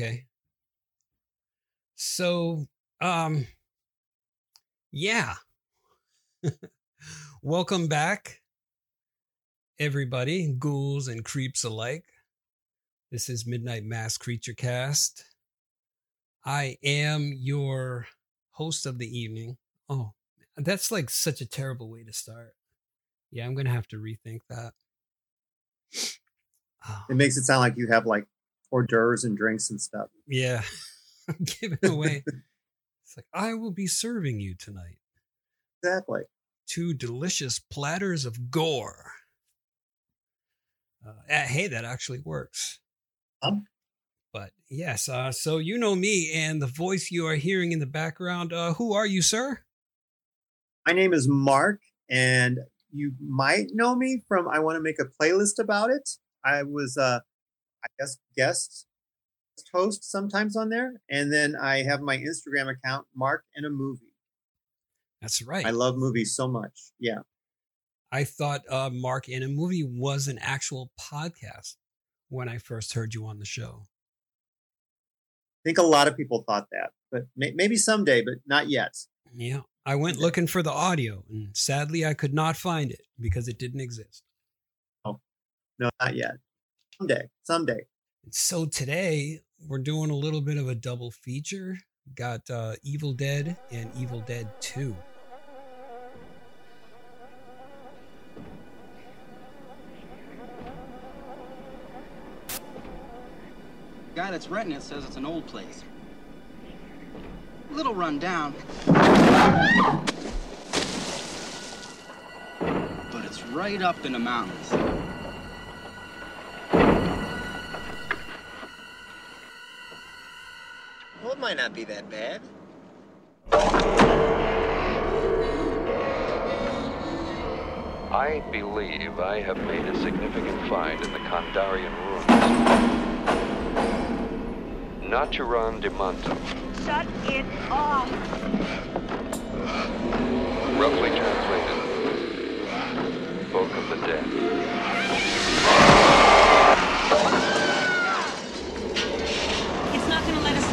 Okay. So, yeah. Welcome back, everybody, ghouls and creeps alike. This is Midnight Mass Creature Cast. I am your host of the evening. Oh, that's like such a terrible way to start. Yeah, I'm going to have to rethink that. Oh. It makes it sound like you have like hors d'oeuvres and drinks and stuff. Yeah. I'm giving away. It's like, I will be serving you tonight. Exactly. Two delicious platters of gore. Hey, that actually works. But yes, so you know me and the voice you are hearing in the background. Who are you, sir? My name is Mark, and you might know me from I Want to Make a Playlist About It. I was, guest host sometimes on there, and then I have my Instagram account, Mark and a Movie. That's right. I love movies so much. Yeah. I thought Mark and a Movie was an actual podcast when I first heard you on the show. I think a lot of people thought that, but maybe someday, but not yet. Yeah. I went looking for the audio, and sadly I could not find it because it didn't exist. Oh, no, not yet. Someday. So today we're doing a little bit of a double feature. Got Evil Dead and Evil Dead 2. The guy that's renting it says it's an old place. A little run down. But it's right up in the mountains. Well, it might not be that bad. I believe I have made a significant find in the Khandarian ruins. Naturan De Mantau. Shut it off! Roughly translated, Book of the Dead. It's not gonna let us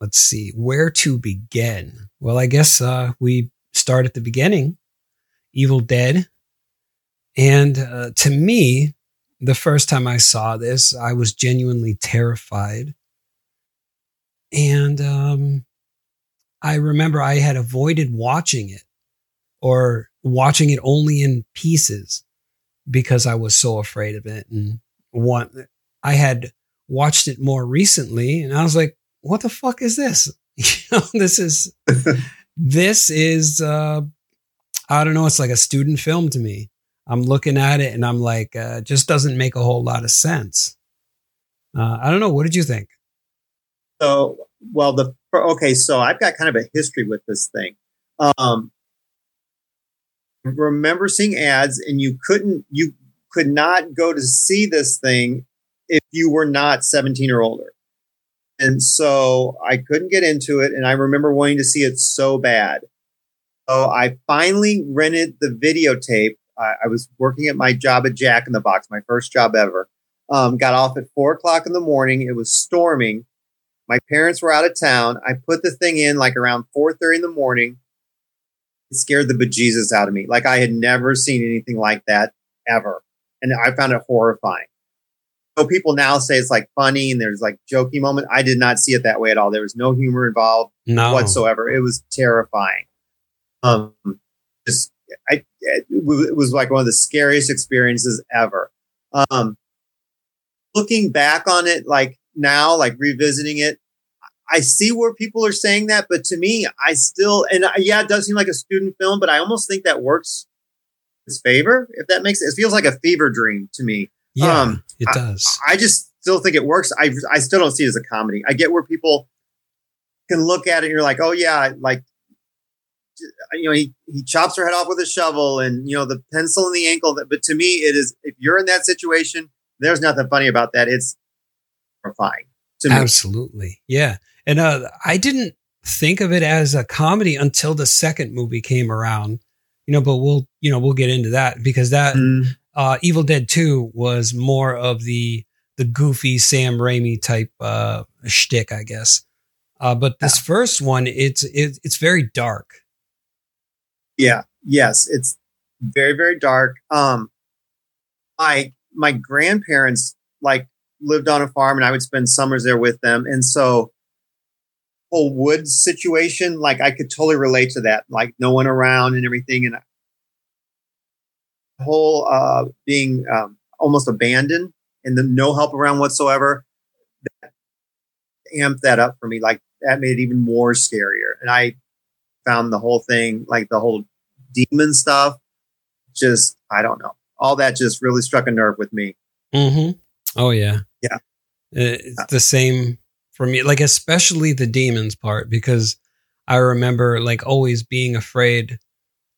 Let's see where to begin. Well, I guess we start at the beginning, Evil Dead. And to me, the first time I saw this, I was genuinely terrified. And I remember I had avoided watching it or watching it only in pieces because I was so afraid of it. And I had watched it more recently and I was like, what the fuck is this? This is I don't know. It's like a student film to me. I'm looking at it and I'm like, just doesn't make a whole lot of sense. I don't know. What did you think? So I've got kind of a history with this thing. I remember seeing ads and you could not go to see this thing if you were not 17 or older. And so I couldn't get into it, and I remember wanting to see it so bad. So I finally rented the videotape. I was working at my job at Jack in the Box, my first job ever. Got off at 4 o'clock in the morning. It was storming. My parents were out of town. I put the thing in like around 4:30 in the morning. It scared the bejesus out of me. Like I had never seen anything like that ever, and I found it horrifying. So people now say it's like funny and there's like jokey moment. I did not see it that way at all. There was no humor involved whatsoever. It was terrifying. It was like one of the scariest experiences ever. Looking back on it, like now, like revisiting it, I see where people are saying that, but to me, I still, and yeah, it does seem like a student film, but I almost think that works in his favor, if that makes sense. It feels like a fever dream to me. Yeah, it does. I just still think it works. I still don't see it as a comedy. I get where people can look at it and you're like, oh yeah, like, you know, he chops her head off with a shovel and, you know, the pencil in the ankle. But to me, it is, if you're in that situation, there's nothing funny about that. It's horrifying to me. Absolutely. Yeah. And I didn't think of it as a comedy until the second movie came around, you know, but we'll get into that because that Evil Dead 2 was more of the goofy Sam Raimi type shtick, I guess. But this first one, it's very dark. Yeah. Yes. It's very, very dark. My grandparents like lived on a farm and I would spend summers there with them. And so whole woods situation, like I could totally relate to that. Like no one around and everything. And whole, being, almost abandoned and then no help around whatsoever. That amped that up for me. Like that made it even more scarier. And I found the whole thing, like the whole demon stuff, just, I don't know. All that just really struck a nerve with me. Mm-hmm. Oh, yeah. Yeah. It's the same for me, like, especially the demons part, because I remember, like, always being afraid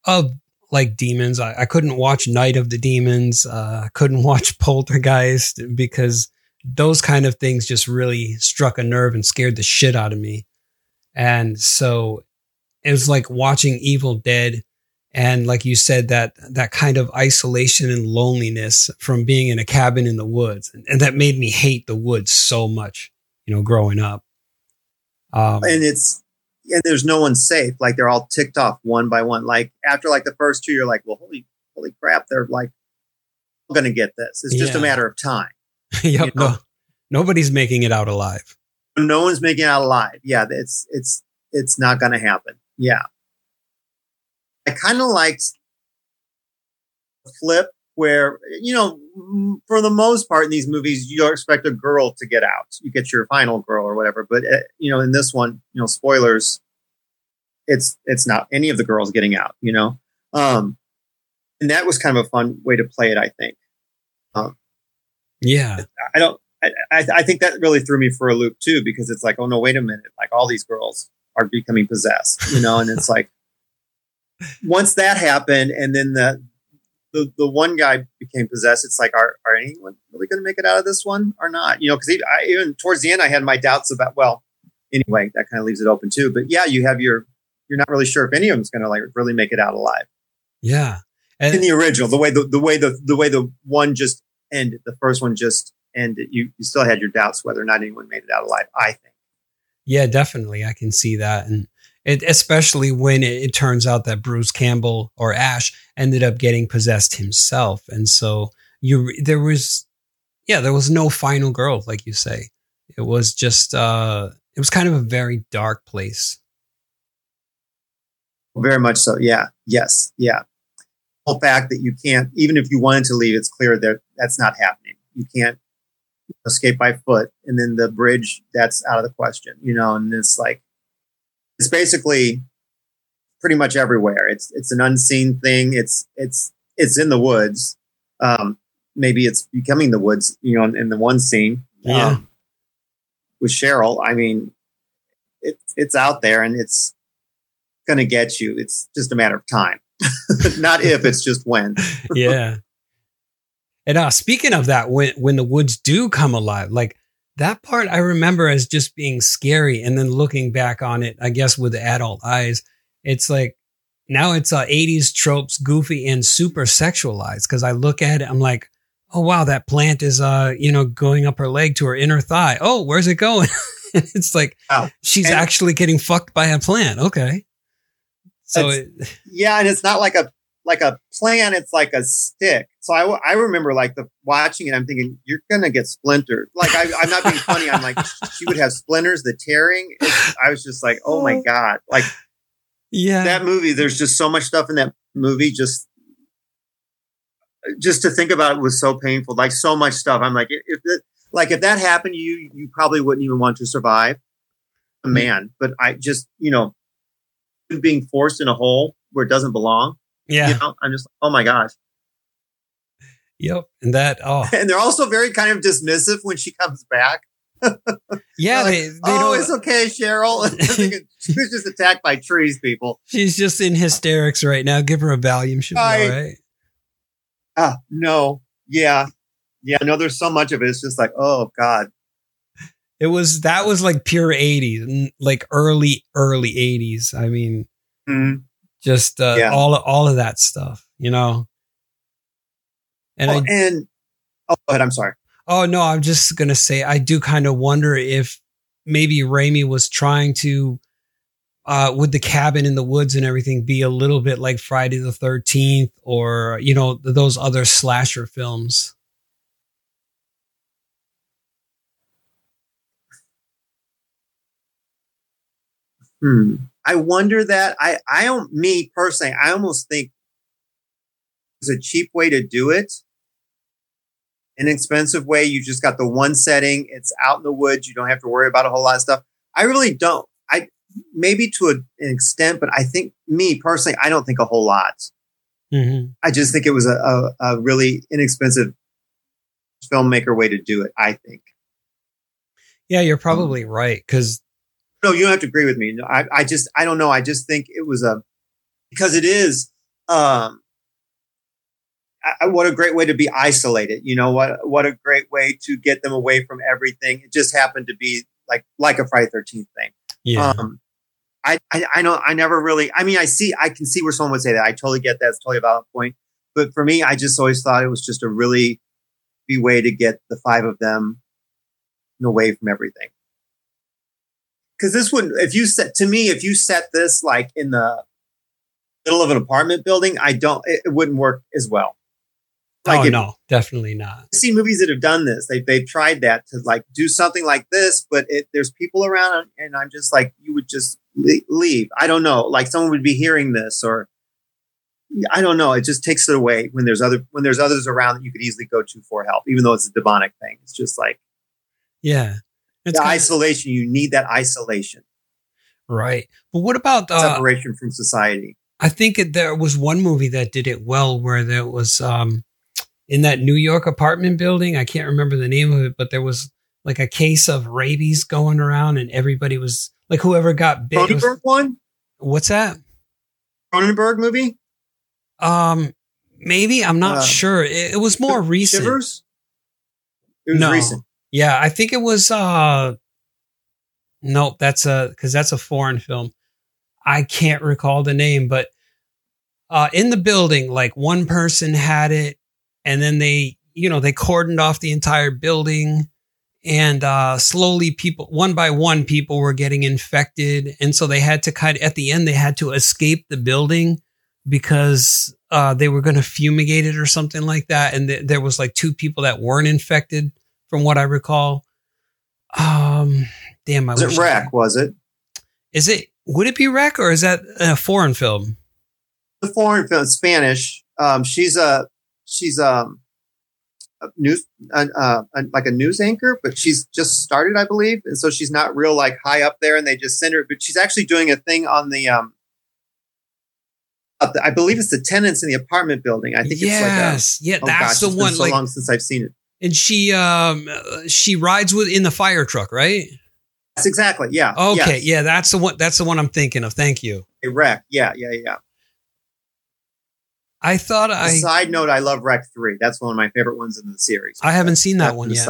of, like, demons. I couldn't watch Night of the Demons. I couldn't watch Poltergeist because those kind of things just really struck a nerve and scared the shit out of me. And so it was like watching Evil Dead and like you said, that kind of isolation and loneliness from being in a cabin in the woods. And that made me hate the woods so much, you know, growing up. And there's no one safe. Like they're all ticked off one by one. Like after like the first two, you're like, well, holy crap. They're like, I'm going to get this. It's just a matter of time. Yep. You know? No, nobody's making it out alive. No one's making it out alive. Yeah. It's not going to happen. Yeah. I kind of liked the flip where, you know, for the most part in these movies, you expect a girl to get out. You get your final girl or whatever. But, you know, in this one, you know, spoilers, it's not any of the girls getting out, you know. And that was kind of a fun way to play it, I think. Yeah. I think that really threw me for a loop, too, because it's like, oh, no, wait a minute. Like all these girls are becoming possessed, you know, and it's like once that happened and then the one guy became possessed, it's like, are anyone really going to make it out of this one or not? You know, because even towards the end, I had my doubts about, well, anyway, that kind of leaves it open too. But yeah, you have you're not really sure if any of them's going to like really make it out alive. Yeah. And in the original, the way the one just ended, the first one just ended, you still had your doubts whether or not anyone made it out alive, I think. Yeah, definitely. I can see that. And especially when it turns out that Bruce Campbell or Ash ended up getting possessed himself. And so there was no final girl, like you say. It was just, it was kind of a very dark place. Very much so. Yeah. Yes. Yeah. The whole fact that you can't, even if you wanted to leave, it's clear that that's not happening. You can't escape by foot, and then the bridge, that's out of the question, you know. And it's like, it's basically pretty much everywhere. It's an unseen thing. It's in the woods. Maybe it's becoming the woods, you know, in the one scene with Cheryl. I mean, it's out there and it's going to get you. It's just a matter of time. Not if, it's just when. Yeah. And speaking of that, when the woods do come alive, like that part I remember as just being scary. And then looking back on it, I guess with adult eyes, it's like now it's 80s tropes, goofy and super sexualized. Because I look at it, I'm like, oh, wow, that plant is, you know, going up her leg to her inner thigh. Oh, where's it going? It's like, wow. She's actually getting fucked by a plant. OK. So, and it's not like a plan, it's like a stick. So I remember like watching it, I'm thinking, you're going to get splintered. Like I'm not being funny. I'm like, she would have splinters, the tearing. I was just like, oh my God. Like that movie, there's just so much stuff in that movie. Just to think about it was so painful. Like so much stuff. I'm like, if that happened to you, you probably wouldn't even want to survive. a man, but I just, you know, being forced in a hole where it doesn't belong. Yeah. You know, I'm just, oh my gosh. Yep. And that, oh. And they're also very kind of dismissive when she comes back. Yeah. Like, they don't... it's okay, Cheryl. She was just attacked by trees, people. She's just in hysterics right now. Give her a Valium. She'll be all right. No. Yeah. Yeah. No, there's so much of it. It's just like, oh God. That was like pure 80s, like early 80s. I mean, just all of that stuff, you know? But I'm sorry. Oh, no, I'm just going to say, I do kind of wonder if maybe Raimi was trying to, would the Cabin in the Woods and everything be a little bit like Friday the 13th or, you know, those other slasher films? I wonder that. I don't, me personally, I almost think it's a cheap way to do it. An expensive way. You just got the one setting. It's out in the woods. You don't have to worry about a whole lot of stuff. I really don't. I maybe to an extent, but I think me personally, I don't think a whole lot. Mm-hmm. I just think it was a really inexpensive filmmaker way to do it. I think. Yeah, you're probably right. Because no, you don't have to agree with me. No, I don't know. I just think it was because it is. What a great way to be isolated. You know, what a great way to get them away from everything. It just happened to be like a Friday the 13th thing. Yeah. I know I never really, I mean, I can see where someone would say that. I totally get that. It's totally a valid point. But for me, I just always thought it was just a really big way to get the five of them away from everything. Cause this wouldn't, if you set this like in the middle of an apartment building, it wouldn't work as well. Like no, definitely not. I've seen movies that have done this. They've tried that to like do something like this, but there's people around and I'm just like, you would just leave. I don't know. Like someone would be hearing this or I don't know. It just takes it away when there's others around that you could easily go to for help, even though it's a demonic thing. It's just like, yeah, it's the isolation. You need that isolation. Right. But what about separation from society? I think there was one movie that did it well where there was, in that New York apartment building, I can't remember the name of it, but there was like a case of rabies going around and everybody was like, whoever got bit. Cronenberg one? What's that? Cronenberg movie? Maybe. I'm not sure. It was more recent. Shivers? It was recent. Yeah. I think it was, nope. Cause that's a foreign film. I can't recall the name, but, in the building, like one person had it. And then they, you know, they cordoned off the entire building and slowly people, one by one, people were getting infected. And so they had to at the end, they had to escape the building because they were going to fumigate it or something like that. And there was like two people that weren't infected from what I recall. Damn, I was it Wreck, was it? Is it, would it be Wreck or is that a foreign film? The foreign film, Spanish. She's a news, like a news anchor, but she's just started, I believe. And so she's not real, like high up there and they just send her, but she's actually doing a thing on the, I believe it's the tenants in the apartment building. I think it's like, that's the one. It's been so long since I've seen it. And she rides in the fire truck, right? That's exactly. Yeah. Okay. Yes. Yeah. That's the one. That's the one I'm thinking of. Thank you. A Wreck. Yeah. Yeah. Yeah. I thought Side note, I love Wreck 3. That's one of my favorite ones in the series. I haven't seen that one yet.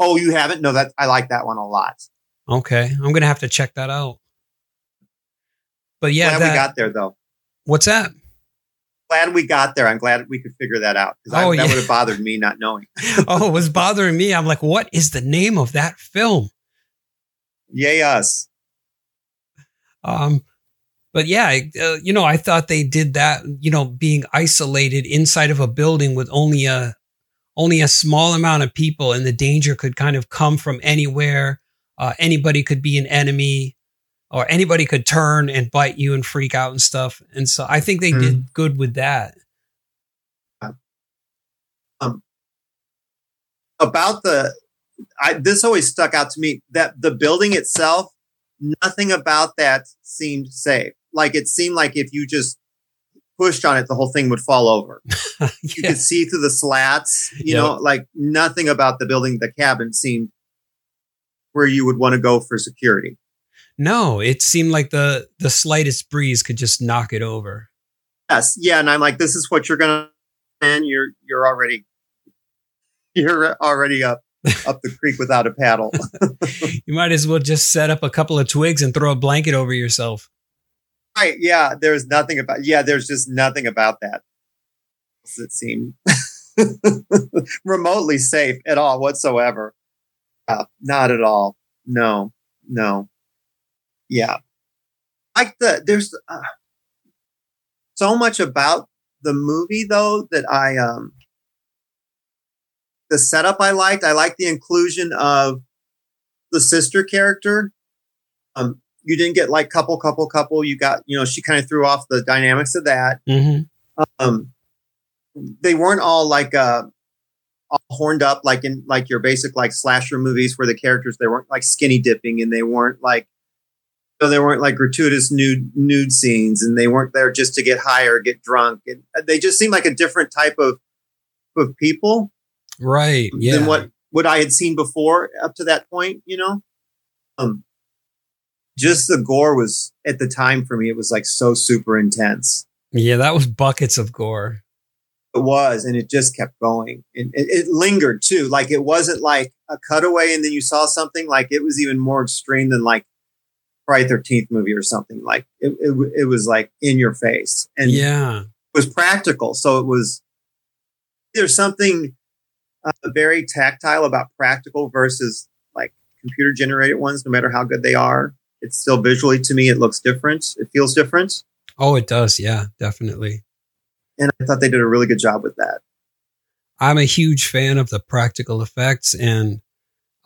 Oh, you haven't? No, I like that one a lot. Okay. I'm going to have to check that out. But yeah. Glad we got there, though. What's that? Glad we got there. I'm glad we could figure that out. Oh, that would have bothered me not knowing. It was bothering me. I'm like, what is the name of that film? Yay, us. But yeah, you know, I thought they did that, you know, being isolated inside of a building with only a small amount of people and the danger could kind of come from anywhere. Anybody could be an enemy or anybody could turn and bite you and freak out and stuff. And so I think they did good with that. About the this always stuck out to me, that the building itself, nothing about that seemed safe. Like, it seemed like if you just pushed on it, the whole thing would fall over. Yeah. You could see through the slats, you know, like nothing about the building, the cabin seemed where you would want to go for security. No, it seemed like the slightest breeze could just knock it over. Yes. Yeah. And I'm like, this is what you're going to, and you're already up the creek without a paddle. You might as well just set up a couple of twigs and throw a blanket over yourself. Right. Yeah. There's just nothing about that. It seemed remotely safe at all whatsoever. Not at all. No. Yeah. Like there's so much about the movie though, that the setup I liked. I liked the inclusion of the sister character. You didn't get like couple. You got, she kind of threw off the dynamics of that. Mm-hmm. They weren't all like all horned up like in like your basic like slasher movies where the characters, they weren't like skinny dipping, and they weren't like gratuitous nude scenes, and they weren't there just to get high or get drunk. And they just seemed like a different type of people, right? Yeah. Than what I had seen before up to that point, Just the gore was, at the time for me, it was like so super intense. Yeah, that was buckets of gore. It was, and it just kept going. And it lingered too. Like it wasn't like a cutaway and then you saw something. Like it was even more extreme than like Friday the 13th movie or something. Like it was like in your face. And yeah, it was practical. So it was, there's something very tactile about practical versus like computer generated ones, no matter how good they are. It's still visually, to me, it looks different. It feels different. Oh, it does. Yeah, definitely. And I thought they did a really good job with that. I'm a huge fan of the practical effects. And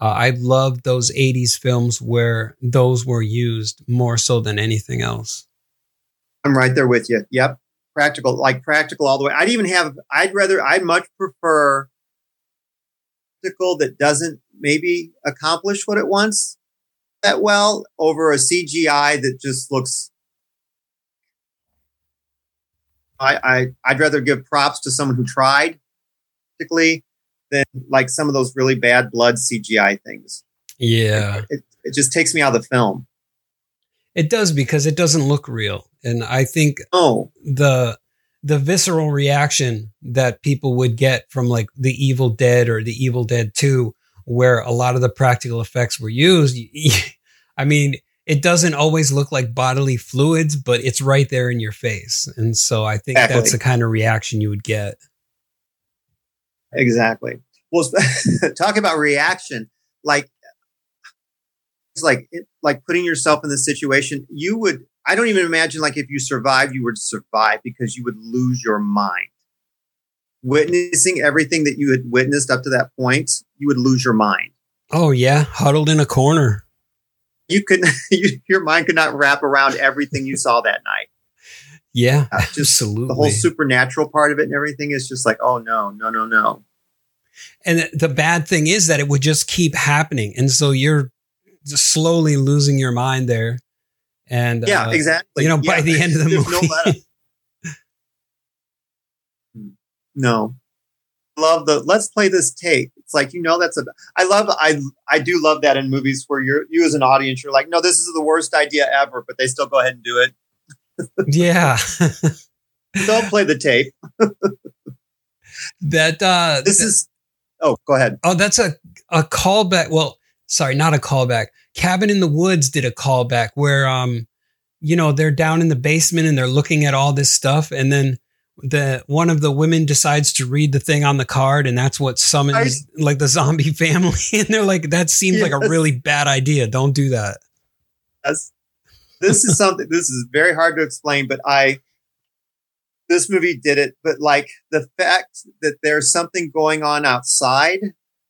I love those 80s films where those were used more so than anything else. I'm right there with you. Yep. Practical all the way. I'd much prefer practical that doesn't maybe accomplish what it wants that well over a CGI that just looks. I'd rather give props to someone who tried, particularly than like some of those really bad blood CGI things. Yeah, it just takes me out of the film. It does, because it doesn't look real, and I think the visceral reaction that people would get from like the Evil Dead or the Evil Dead 2. Where a lot of the practical effects were used. I mean, it doesn't always look like bodily fluids, but it's right there in your face. And so I think that's the kind of reaction you would get. Exactly. Well, talk about reaction. Like, it's like putting yourself in this situation, I don't even imagine like if you survived, you would survive, because you would lose your mind. Witnessing everything that you had witnessed up to that point, you would lose your mind. Oh yeah. Huddled in a corner. You could, your mind could not wrap around everything you saw that night. Yeah, just absolutely. The whole supernatural part of it and everything is just like, oh no. And the bad thing is that it would just keep happening. And so you're just slowly losing your mind there. And yeah, exactly. By the end of the movie. No, love the let's play this tape. It's like, that's a, I do love that in movies where you as an audience, you're like, no, this is the worst idea ever, but they still go ahead and do it. Yeah. Don't play the tape. Go ahead. Oh, that's a callback. Well, sorry, not a callback. Cabin in the Woods did a callback where, they're down in the basement and they're looking at all this stuff. And then, one of the women decides to read the thing on the card, and that's what summons like the zombie family. And they're like, that seems like a really bad idea. Don't do that. Yes. This is very hard to explain, but this movie did it. But like the fact that there's something going on outside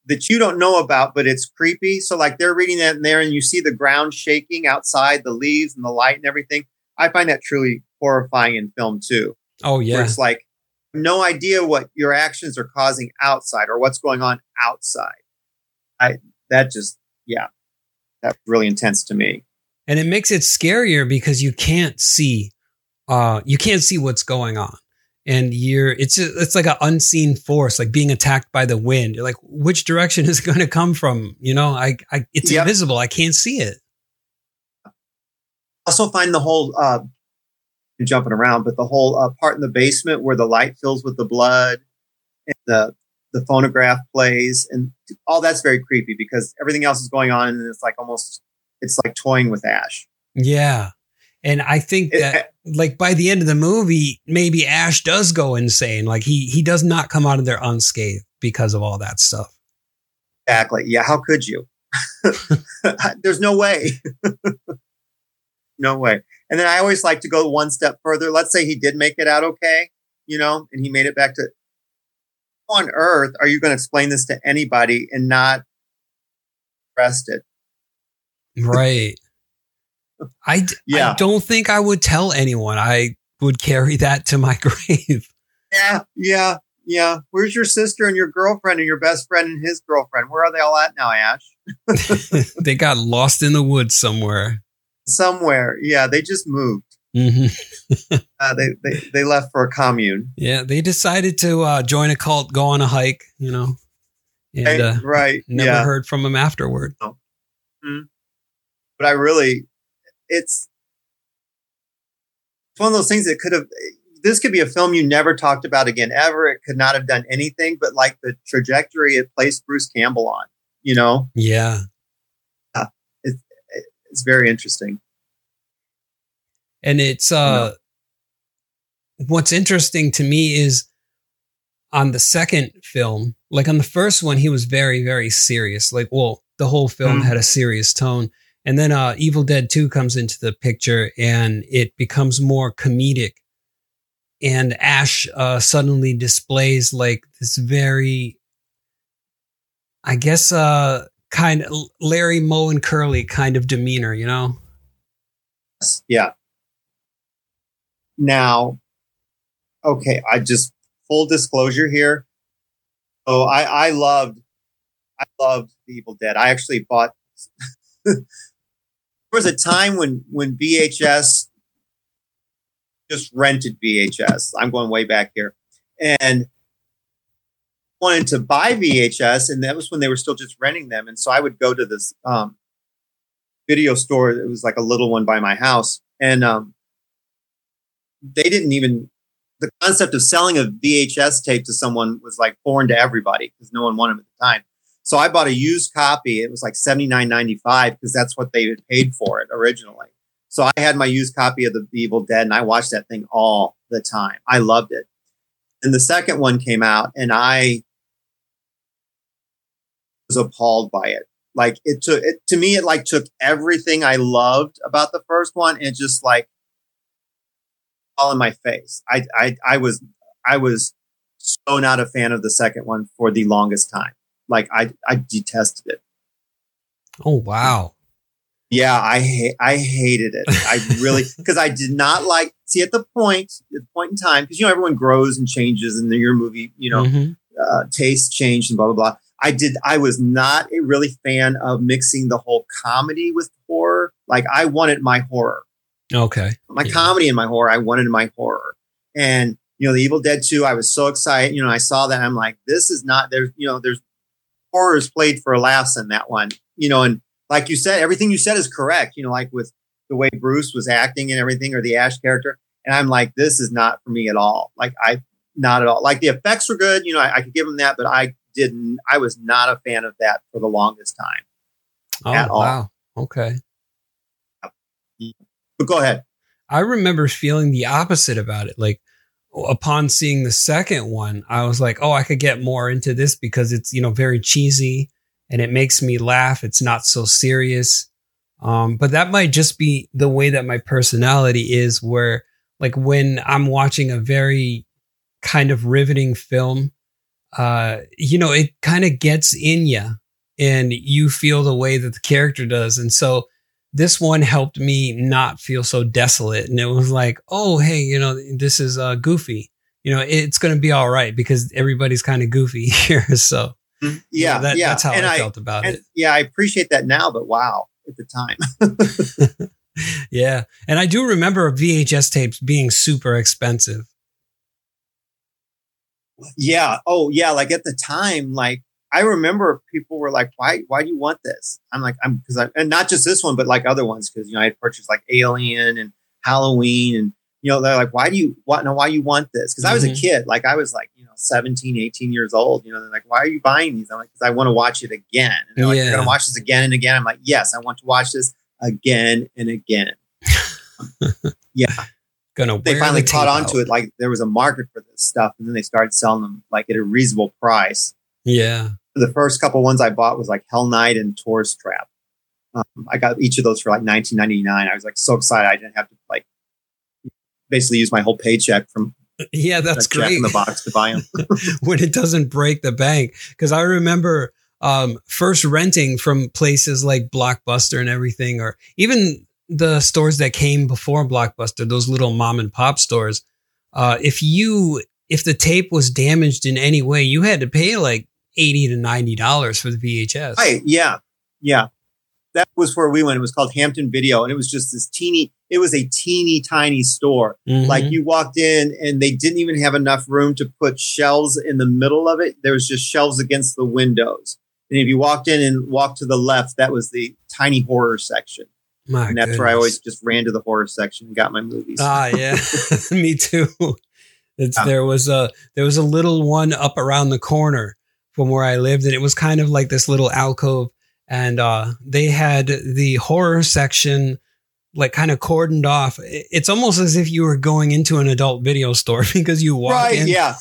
that you don't know about, but it's creepy. So like they're reading that in there and you see the ground shaking outside, the leaves and the light and everything. I find that truly horrifying in film too. Oh, yeah. Where it's like no idea what your actions are causing outside or what's going on outside. I that just, yeah, that's really intense to me. And it makes it scarier because you can't see what's going on. And it's like an unseen force, like being attacked by the wind. You're like, which direction is it going to come from? You know, it's invisible. I can't see it. I also find the whole, jumping around, but the whole part in the basement where the light fills with the blood and the phonograph plays and all that's very creepy because everything else is going on. And it's like toying with Ash. Yeah. And I think that like by the end of the movie, maybe Ash does go insane. Like he does not come out of there unscathed because of all that stuff. Exactly. Yeah. How could you? There's no way. No way. And then I always like to go one step further. Let's say he did make it out okay, you know, and he made it back to how on earth are you going to explain this to anybody and not arrest it? Right. I don't think I would tell anyone. I would carry that to my grave. Yeah. Where's your sister and your girlfriend and your best friend and his girlfriend? Where are they all at now, Ash? They got lost in the woods somewhere. Yeah, they just moved. Mm-hmm. They left for a commune. Yeah, they decided to join a cult, go on a hike, you know, and never heard from them afterward. No. Mm-hmm. But it's one of those things that this could be a film you never talked about again, ever. It could not have done anything, but like the trajectory it placed Bruce Campbell on, you know? Yeah. It's very interesting. And it's, what's interesting to me is on the second film, like on the first one, he was very, very serious. Like, well, the whole film had a serious tone. And then Evil Dead 2 comes into the picture and it becomes more comedic. And Ash suddenly displays like this very, I guess, kind of Larry, Moe, and Curly kind of demeanor, you know? Yeah. Now, okay, I just full disclosure here. Oh, I loved The Evil Dead. I actually bought... There was a time when VHS just rented VHS. I'm going way back here. And wanted to buy VHS, and that was when they were still just renting them. And so I would go to this video store. It was like a little one by my house. And they didn't even... The concept of selling a VHS tape to someone was like foreign to everybody because no one wanted it at the time. So I bought a used copy. It was like $79.95 because that's what they had paid for it originally. So I had my used copy of The Evil Dead and I watched that thing all the time. I loved it. And the second one came out and I was appalled by it. Like it took everything I loved about the first one and just like all in my face. I was so not a fan of the second one for the longest time. Like I detested it. Oh, wow. Yeah. I hated it. I really, cause I did not like, see at the point in time, cause you know, everyone grows and changes and then your movie, you know, tastes change and blah, blah, blah. I was not a really fan of mixing the whole comedy with horror. Like I wanted my horror. Okay. My comedy and my horror. I wanted my horror. And, you know, The Evil Dead 2, I was so excited. You know, I saw that. And I'm like, this is not there. You know, there's, horror is played for laughs in that one, you know, and like you said, everything you said is correct, you know, like with the way Bruce was acting and everything or the Ash character. And I'm like, this is not for me at all. Like not at all. Like the effects were good. You know, I could give them that, but I was not a fan of that for the longest time at all. Wow. Okay. But go ahead. I remember feeling the opposite about it. Like, upon seeing the second one, I was like, oh, I could get more into this because it's, you know, very cheesy and it makes me laugh. It's not so serious. But that might just be the way that my personality is where like when I'm watching a very kind of riveting film, you know, it kind of gets in you and you feel the way that the character does. And so this one helped me not feel so desolate. And it was like, oh, hey, you know, this is goofy. You know, it's going to be all right because everybody's kind of goofy here. So Yeah. That's how I felt about it. Yeah. I appreciate that now, but wow, at the time. Yeah. And I do remember VHS tapes being super expensive. Yeah. Oh yeah. Like at the time, like I remember people were like, why do you want this? I'm like, and not just this one, but like other ones. Cause you know, I had purchased like Alien and Halloween and, you know, they're like, why you want this? Cause I was a kid. Like I was like, you know, 17, 18 years old, you know, they're like, why are you buying these? I'm like, cause I want to watch it again. And they're like, you're going to watch this again and again. I'm like, yes, I want to watch this again and again. Yeah. They finally caught on to it. Like there was a market for this stuff. And then they started selling them like at a reasonable price. Yeah. The first couple ones I bought was like Hell Night and Tourist Trap. I got each of those for like $19.99. I was like so excited. I didn't have to like basically use my whole paycheck from that's great in the box to buy them when it doesn't break the bank. Because I remember first renting from places like Blockbuster and everything, or even the stores that came before Blockbuster, those little mom and pop stores. If the tape was damaged in any way, you had to pay like $80 to $90 for the VHS. Right. Yeah. Yeah. That was where we went. It was called Hampton Video. And it was just it was a teeny tiny store. Mm-hmm. Like you walked in and they didn't even have enough room to put shelves in the middle of it. There was just shelves against the windows. And if you walked in and walked to the left, that was the tiny horror section. And that's where I always just ran to the horror section and got my movies. Ah, yeah. Me too. There was a little one up around the corner from where I lived, and it was kind of like this little alcove, and they had the horror section like kind of cordoned off. It's almost as if you were going into an adult video store because you walk in. Yeah.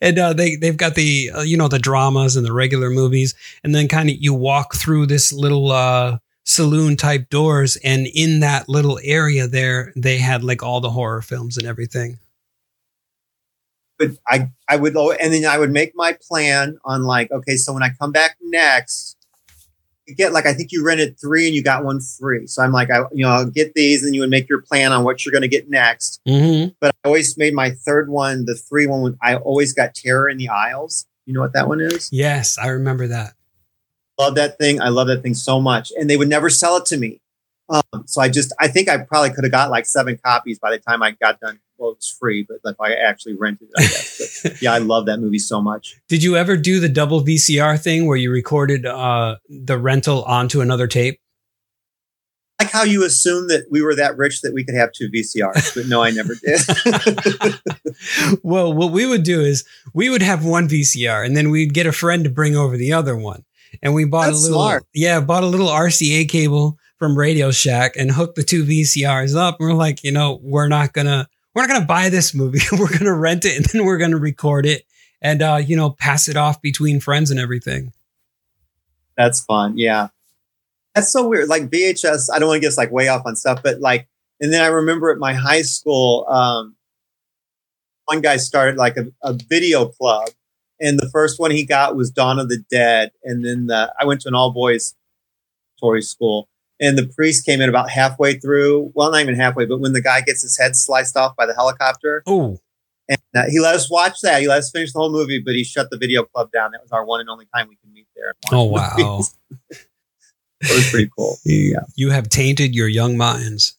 And they've got the the dramas and the regular movies, and then kind of you walk through this little saloon type doors, and in that little area there they had like all the horror films and everything. But I would, and then I would make my plan on like, okay, so when I come back next, you get like, I think you rented 3 and you got 1 free. So I'm like, I'll get these, and you would make your plan on what you're going to get next. Mm-hmm. But I always made my third one, the free one. I always got Terror in the Aisles. You know what that one is? Yes, I remember that. Love that thing. I love that thing so much. And they would never sell it to me. So I think I probably could have got like 7 copies by the time I got done. Well, it's free, but if I actually rented it, I guess. But yeah, I love that movie so much. Did you ever do the double VCR thing where you recorded the rental onto another tape? Like how you assume that we were that rich that we could have 2 VCRs, but no, I never did. Well, what we would do is we would have 1 VCR, and then we'd get a friend to bring over the other one. And we bought a little RCA cable from Radio Shack and hooked the 2 VCRs up. And we're like, we're not going to buy this movie. We're going to rent it, and then we're going to record it and, pass it off between friends and everything. That's fun. Yeah. That's so weird. Like VHS, I don't want to get like way off on stuff, but like, and then I remember at my high school, one guy started like a video club, and the first one he got was Dawn of the Dead. And then I went to an all boys Tory school. And the priest came in about halfway through. Well, not even halfway, but when the guy gets his head sliced off by the helicopter. Oh, and he let us watch that. He let us finish the whole movie, but he shut the video club down. That was our one and only time we could meet there. Oh, wow. That was pretty cool. Yeah. You have tainted your young minds.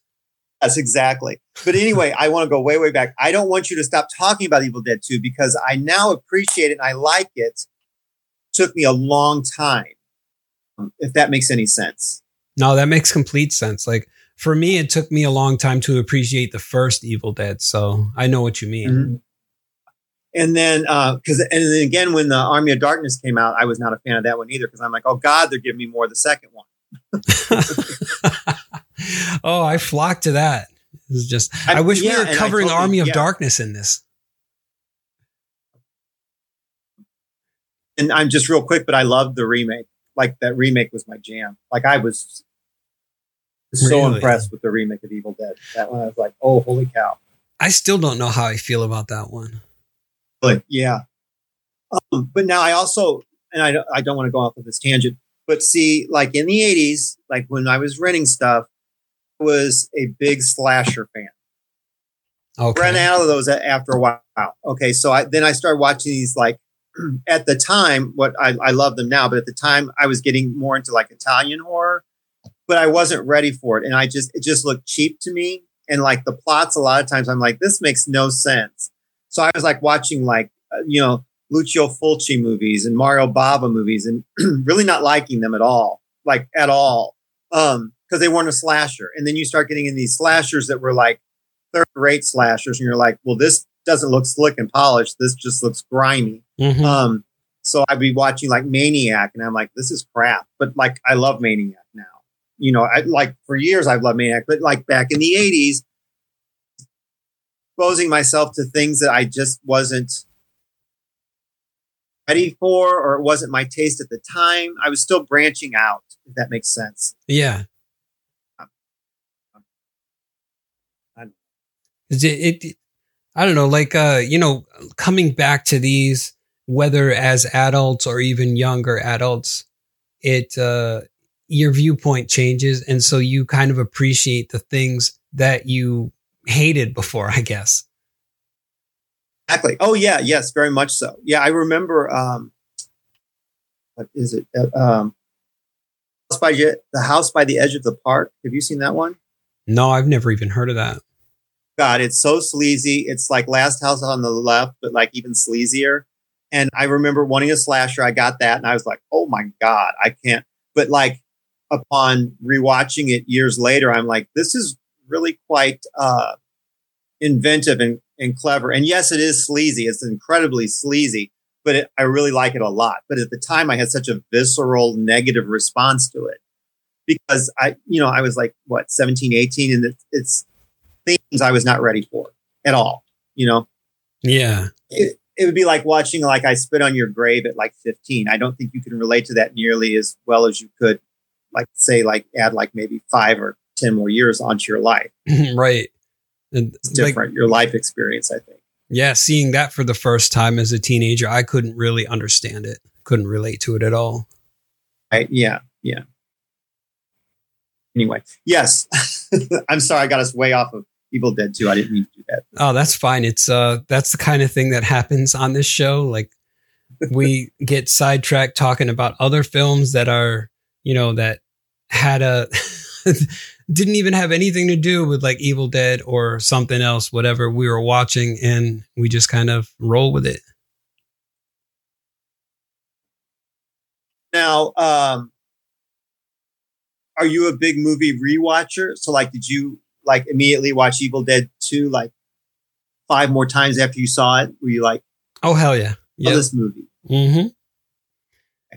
Yes, exactly. But anyway, I want to go way, way back. I don't want you to stop talking about Evil Dead 2 because I now appreciate it and I like it. It took me a long time, if that makes any sense. No, that makes complete sense. Like for me, it took me a long time to appreciate the first Evil Dead. So I know what you mean. Mm-hmm. And then, and then again, when the Army of Darkness came out, I was not a fan of that one either. Cause I'm like, oh God, they're giving me more of the second one. Oh, I flocked to that. This is just, I wish we were covering Army of Darkness in this. And I'm just real quick, but I loved the remake. Like that remake was my jam. Like I was so impressed with the remake of Evil Dead. That one, I was like, oh, holy cow. I still don't know how I feel about that one. But yeah. But now I also, and I don't want to go off of this tangent, but see, like in the 80s, like when I was renting stuff, I was a big slasher fan. Okay. Ran out of those after a while. Okay. So then I started watching these like at the time, what I love them now, but at the time I was getting more into like Italian horror, but I wasn't ready for it. And it just looked cheap to me. And like the plots, a lot of times I'm like, this makes no sense. So I was like watching like, Lucio Fulci movies and Mario Bava movies and really not liking them at all. Cause they weren't a slasher. And then you start getting in these slashers that were like third rate slashers. And you're like, well, this doesn't look slick and polished. This just looks grimy. Mm-hmm. So I'd be watching like Maniac and I'm like, this is crap. But like, I love Maniac now. For years I've loved Maniac, but like back in the 80s, exposing myself to things that I just wasn't ready for, or it wasn't my taste at the time. I was still branching out, if that makes sense. Yeah. I don't know, like, coming back to these, whether as adults or even younger adults, your viewpoint changes. And so you kind of appreciate the things that you hated before, I guess. Exactly. Oh yeah. Yes. Very much so. Yeah. I remember, what is it? The House by the Edge of the Park. Have you seen that one? No, I've never even heard of that. God, it's so sleazy. It's like Last House on the Left, but like even sleazier. And I remember wanting a slasher. I got that and I was like, oh my God, I can't. But like upon rewatching it years later, I'm like, this is really quite inventive and clever. And yes, it is sleazy. It's incredibly sleazy, but I really like it a lot. But at the time I had such a visceral negative response to it because I was like, 17, 18, and it's things I was not ready for at all, Yeah. It would be like watching, like, I Spit on Your Grave at like 15. I don't think you can relate to that nearly as well as you could, like, say, like, add like maybe 5 or 10 more years onto your life. Right. And it's different, like, your life experience, I think. Yeah. Seeing that for the first time as a teenager, I couldn't really understand it. Couldn't relate to it at all. Yeah. Anyway, yes. I'm sorry. I got us way off of Evil Dead 2. I didn't mean to do that. Oh, that's fine. It's that's the kind of thing that happens on this show. Like, we get sidetracked talking about other films that are, that had didn't even have anything to do with like Evil Dead or something else, whatever we were watching, and we just kind of roll with it. Now, are you a big movie rewatcher? So, like, did you like immediately watch Evil Dead 2 like 5 more times after you saw it? Were you like, oh hell yeah, yeah, this movie? Mm-hmm.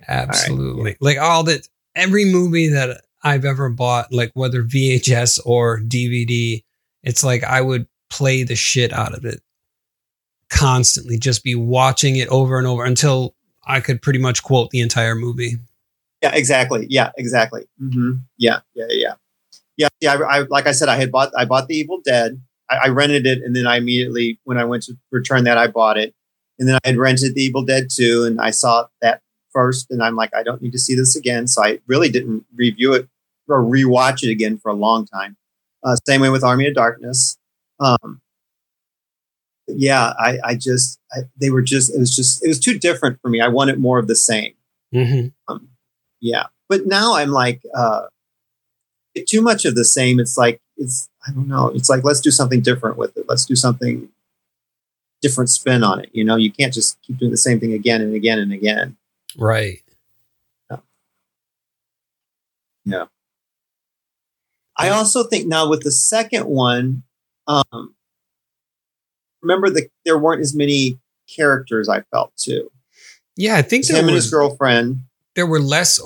Absolutely. All right. Like every movie that I've ever bought, like whether VHS or DVD, it's like I would play the shit out of it constantly, just be watching it over and over until I could pretty much quote the entire movie. Yeah, exactly. Yeah, exactly. Mm-hmm. Yeah. Yeah. I like I said, I bought the Evil Dead. I rented it, and then I immediately, when I went to return that, I bought it, and then I had rented the Evil Dead 2, and I saw that first, and I'm like, I don't need to see this again. So I really didn't review it or rewatch it again for a long time. Same way with Army of Darkness. It was too different for me. I wanted more of the same. Mm-hmm. But now I'm like, too much of the same. It's like, I don't know. It's like, let's do something different with it. Let's do something different spin on it. You can't just keep doing the same thing again and again and again. Right. Yeah. I also think now with the second one, remember there weren't as many characters, I felt too. Yeah. I think him and his girlfriend. There were less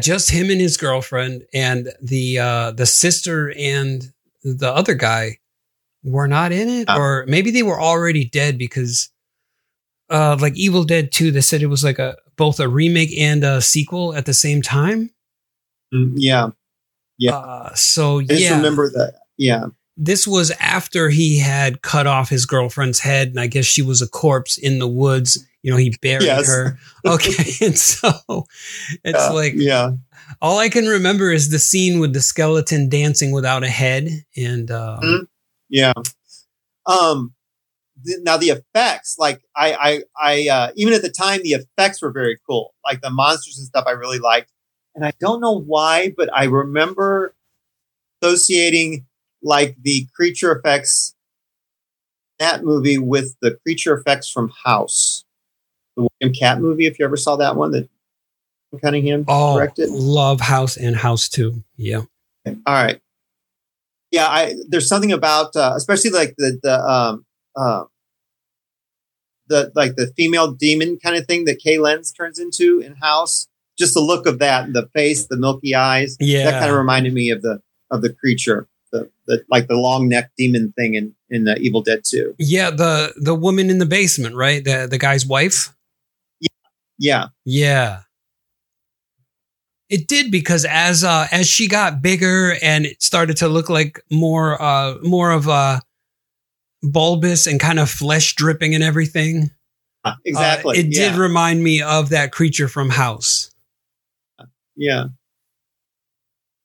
just him and his girlfriend, and the sister and the other guy were not in it, or maybe they were already dead because like Evil Dead 2, they said it was like both a remake and a sequel at the same time. Yeah. Yeah. I just remember that. Yeah. This was after he had cut off his girlfriend's head, and I guess she was a corpse in the woods. He buried her. Okay. And so it's all I can remember is the scene with the skeleton dancing without a head. And Now the effects, like I even at the time, the effects were very cool. Like the monsters and stuff I really liked. And I don't know why, but I remember associating like the creature effects, that movie, with the creature effects from House, the William Katt movie. If you ever saw that one, that Cunningham directed. Love House and House 2. Yeah. Okay. All right. Yeah. There's something about, especially like the female demon kind of thing that Kay Lenz turns into in House. Just the look of that, the face, the milky eyes. Yeah. That kind of reminded me of the creature, like the long neck demon thing in the Evil Dead 2. Yeah. The woman in the basement, right? The guy's wife. Yeah. It did, because as she got bigger and it started to look like more of a bulbous and kind of flesh dripping and everything. Exactly. It did remind me of that creature from House. Yeah.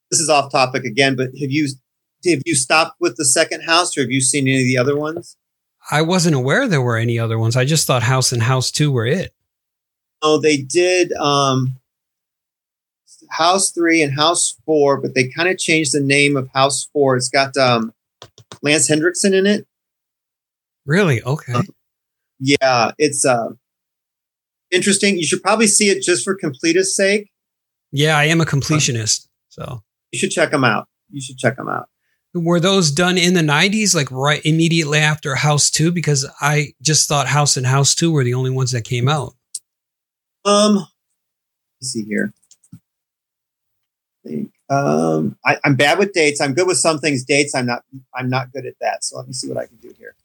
This is off topic again, but have you stopped with the second House, or have you seen any of the other ones? I wasn't aware there were any other ones. I just thought House and House 2 were it. Oh, they did House 3 and House 4, but they kind of changed the name of House 4. It's got Lance Hendrickson in it. Really? Okay. Yeah, it's interesting. You should probably see it just for completist sake. Yeah, I am a completionist, so you should check them out. Were those done in the 90s, like right immediately after House 2? Because I just thought House and House 2 were the only ones that came out. Let's see here. I'm bad with dates. I'm good with some things. Dates, I'm not good at that. So let me see what I can do here.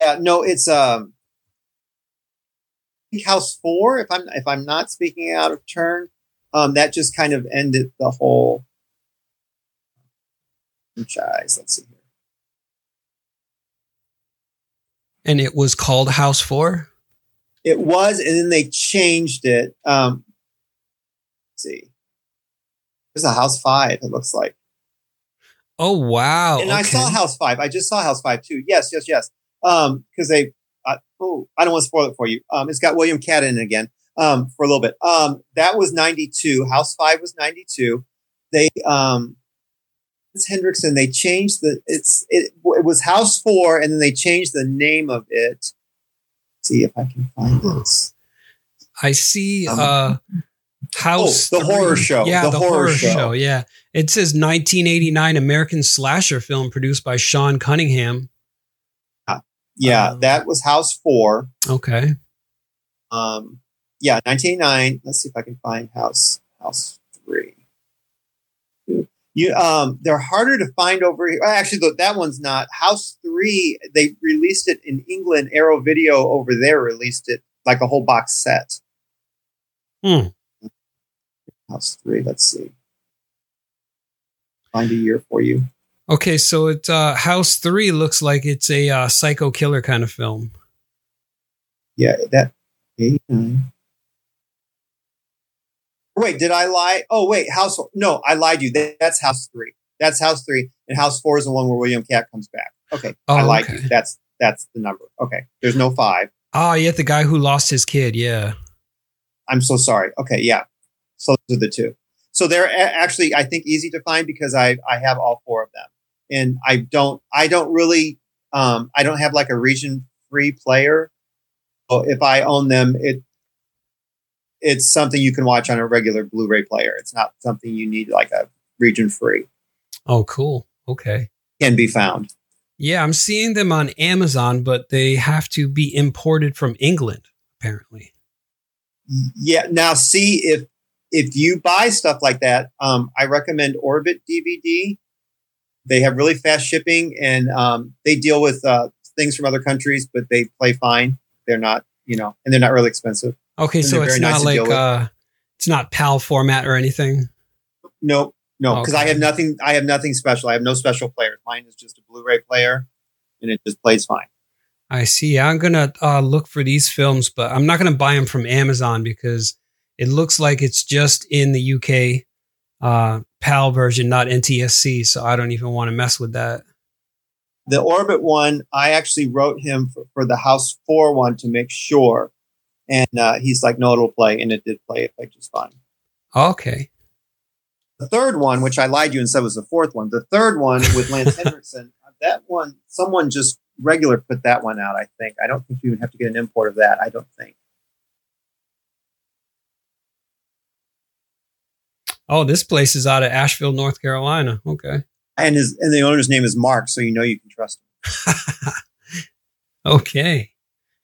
Yeah, no, it's I think House 4. If I'm not speaking out of turn, that just kind of ended the whole franchise. Let's see here. And it was called House 4. It was, and then they changed it. Let's see, there's a House 5. It looks like. Oh wow! And okay. I saw House 5. I just saw House 5 too. Yes. Because they, I don't want to spoil it for you. It's got William Katt in it again, for a little bit. That was 92. House 5 was 92. They, Lance Hendrickson, they changed it was House 4, and then they changed the name of it. Let's see if I can find this. I see, House. The 3. Horror show. Yeah, the horror show. Yeah. It says 1989 American slasher film produced by Sean Cunningham. Yeah, that was House 4. Okay. 1989. Let's see if I can find House 3. You, they're harder to find over here. Actually, that one's not. House 3, they released it in England. Arrow Video over there released it like a whole box set. House 3, let's see. Find a year for you. Okay, so it House 3 looks like it's a psycho killer kind of film. Yeah, that. 89. Wait, did I lie? Oh, wait, House. No, I lied to you. That's House 3. That's House 3, and House 4 is the one where William Katt comes back. Okay, oh, I lied to you. That's the number. Okay, there's no 5. Oh, yeah, the guy who lost his kid. Yeah, I'm so sorry. Okay, yeah, so those are the 2. So they're actually, I think, easy to find because I have all 4 of them. And I don't have like a region free player. So if I own them, it's something you can watch on a regular Blu-ray player. It's not something you need like a region free. Oh, cool. Okay. Can be found. Yeah. I'm seeing them on Amazon, but they have to be imported from England, apparently. Yeah. Now see if you buy stuff like that, I recommend Orbit DVD. They have really fast shipping, and they deal with things from other countries, but they play fine. They're not, and they're not really expensive. Okay, and so it's not nice, like it's not PAL format or anything. No, because okay. I have nothing special. I have no special player. Mine is just a Blu-ray player, and it just plays fine. I see. I'm gonna look for these films, but I'm not gonna buy them from Amazon because it looks like it's just in the UK. PAL version, not NTSC, so I don't even want to mess with that. The Orbit one, I actually wrote him for the House 4 one to make sure. And he's like, no, it'll play. And it did play. It played just fine. Okay. The third one, which I lied to you and said was the fourth one. The third one with Lance Henriksen, that one, someone just regular put that one out, I think. I don't think you would have to get an import of that. I don't think. Oh, this place is out of Asheville, North Carolina. Okay. And the owner's name is Mark, so you know you can trust him. Okay.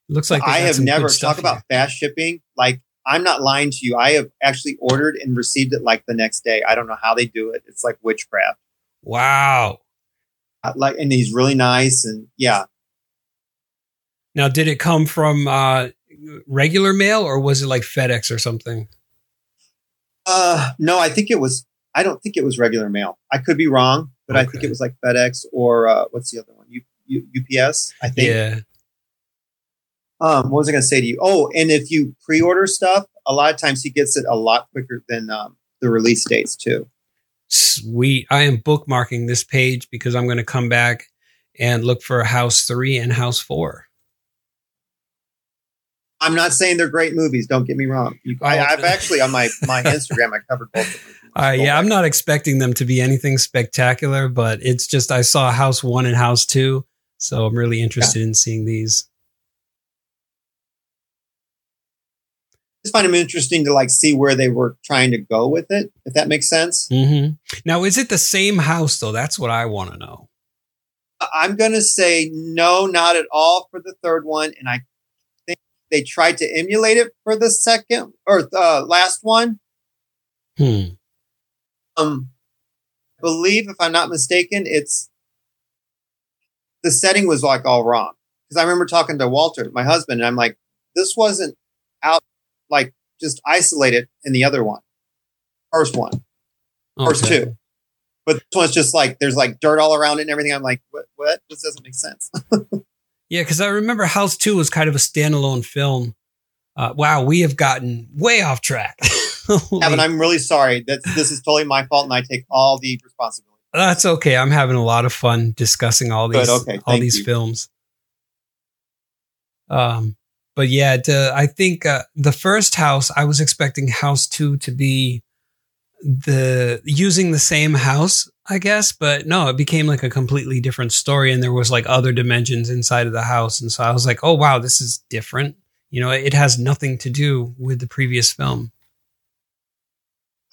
Looks like I have never talked about fast shipping. Like, I'm not lying to you. I have actually ordered and received it like the next day. I don't know how they do it. It's like witchcraft. Wow. And he's really nice. And yeah. Now, did it come from regular mail or was it like FedEx or something? No, I don't think it was regular mail. I could be wrong, but okay. I think it was like FedEx or what's the other one? UPS, I think. Yeah. What was I going to say to you? Oh, and if you pre-order stuff, a lot of times he gets it a lot quicker than the release dates too. Sweet. I am bookmarking this page because I'm going to come back and look for House 3 and House 4. I'm not saying they're great movies. Don't get me wrong. I've actually on my Instagram, I covered both of them. I'm not expecting them to be anything spectacular, but it's just I saw House 1 and House 2. So I'm really interested in seeing these. I just find them interesting to like see where they were trying to go with it, if that makes sense. Mm-hmm. Now, is it the same house, though? That's what I want to know. I'm going to say no, not at all for the third one. And I think they tried to emulate it for the second or last one. I believe, if I'm not mistaken, it's the setting was like all wrong. Because I remember talking to Walter, my husband, and I'm like, this wasn't out. Like just isolate it in the other one. First one. First two. But this one's just like, there's like dirt all around it and everything. I'm like, what? This doesn't make sense. Yeah. Cause I remember House 2 was kind of a standalone film. Wow. We have gotten way off track. Evan, I'm really sorry. This is totally my fault. And I take all the responsibility. That's okay. I'm having a lot of fun discussing all these, all these films. But yeah, I think the first house, I was expecting House 2 to be using the same house, I guess. But no, it became like a completely different story. And there was like other dimensions inside of the house. And so I was like, oh, wow, this is different. You know, it has nothing to do with the previous film.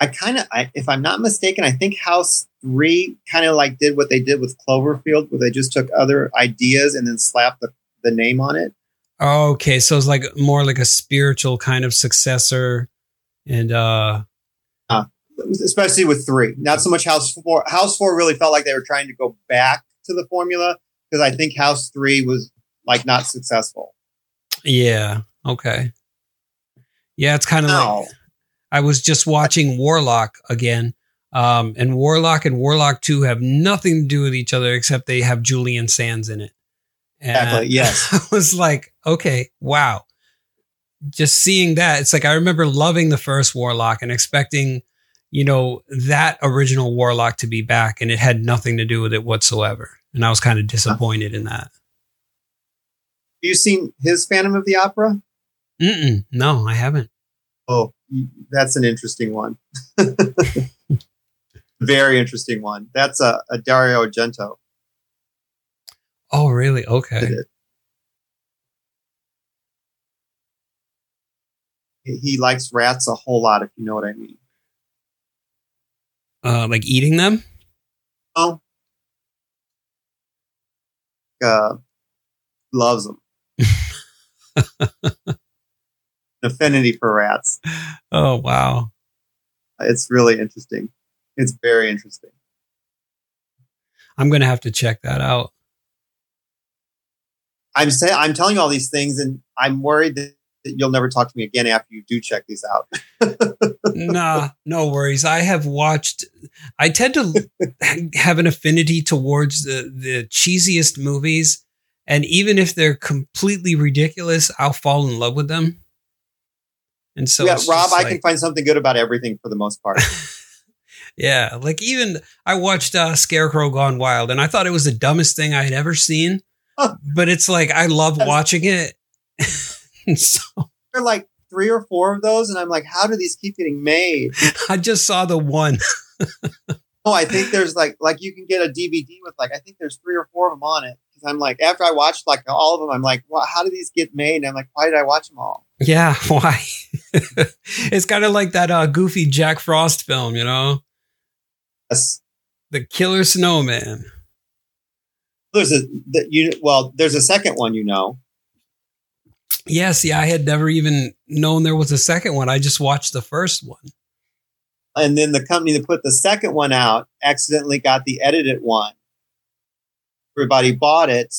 If I'm not mistaken, I think House 3 kind of like did what they did with Cloverfield, where they just took other ideas and then slapped the name on it. Okay, so it's like more like a spiritual kind of successor, and especially with 3, not so much House 4. House 4 really felt like they were trying to go back to the formula because I think House 3 was like not successful. Yeah. Okay. Yeah, it's kind of like I was just watching Warlock again, and Warlock and Warlock 2 have nothing to do with each other except they have Julian Sands in it. And exactly. Yes. I was like, okay, wow. Just seeing that, it's like I remember loving the first Warlock and expecting, you know, that original Warlock to be back, and it had nothing to do with it whatsoever. And I was kind of disappointed in that. Have you seen his Phantom of the Opera? No, I haven't. Oh, that's an interesting one. Very interesting one. That's a Dario Argento. Oh, really? Okay. He likes rats a whole lot, if you know what I mean. Like eating them? Oh. Loves them. An affinity for rats. Oh, wow. It's really interesting. It's very interesting. I'm going to have to check that out. I'm telling you all these things, and I'm worried that you'll never talk to me again after you do check these out. Nah, no worries. I tend to have an affinity towards the cheesiest movies, and even if they're completely ridiculous, I'll fall in love with them. And so, yeah, Rob, I can find something good about everything for the most part. Yeah, like even I watched Scarecrow Gone Wild, and I thought it was the dumbest thing I had ever seen. But it's like I love watching it. So there are like 3 or 4 of those, and I'm like, how do these keep getting made? I just saw the one. Oh, I think there's like you can get a DVD with like I think there's 3 or 4 of them on it. Because I'm like, after I watched like all of them, I'm like, well, how do these get made? And I'm like, why did I watch them all? Yeah, why? It's kind of like that goofy Jack Frost film, you know? Yes. The Killer Snowman. There's a second one, you know. Yes, yeah, I had never even known there was a second one. I just watched the first one. And then the company that put the second one out accidentally got the edited one. Everybody bought it.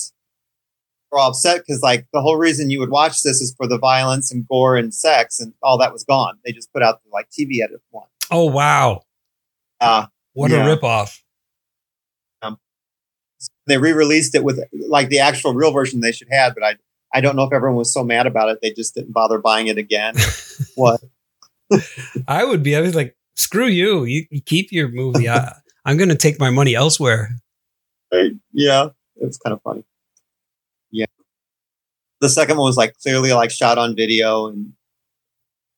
We're all upset because like the whole reason you would watch this is for the violence and gore and sex and all that was gone. They just put out the like TV edit one. Oh, wow. What a ripoff. So they re-released it with like the actual real version they should have, but I don't know if everyone was so mad about it. They just didn't bother buying it again. What? I was like, screw you. You keep your movie. I'm going to take my money elsewhere. Yeah, it was kind of funny. Yeah, the second one was like clearly like shot on video and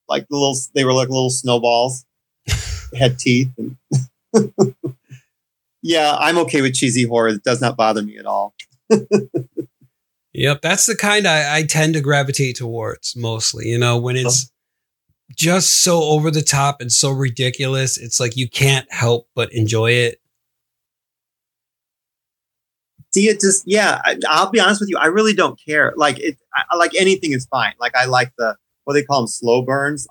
like they were like little snowballs, had teeth. And yeah, I'm okay with cheesy horror. It does not bother me at all. Yep, that's the kind I tend to gravitate towards mostly. You know, when it's just so over the top and so ridiculous, it's like you can't help but enjoy it. See, it just, yeah, I'll be honest with you. I really don't care. Like it, I like anything is fine. Like I like the, what do they call them? Slow burns.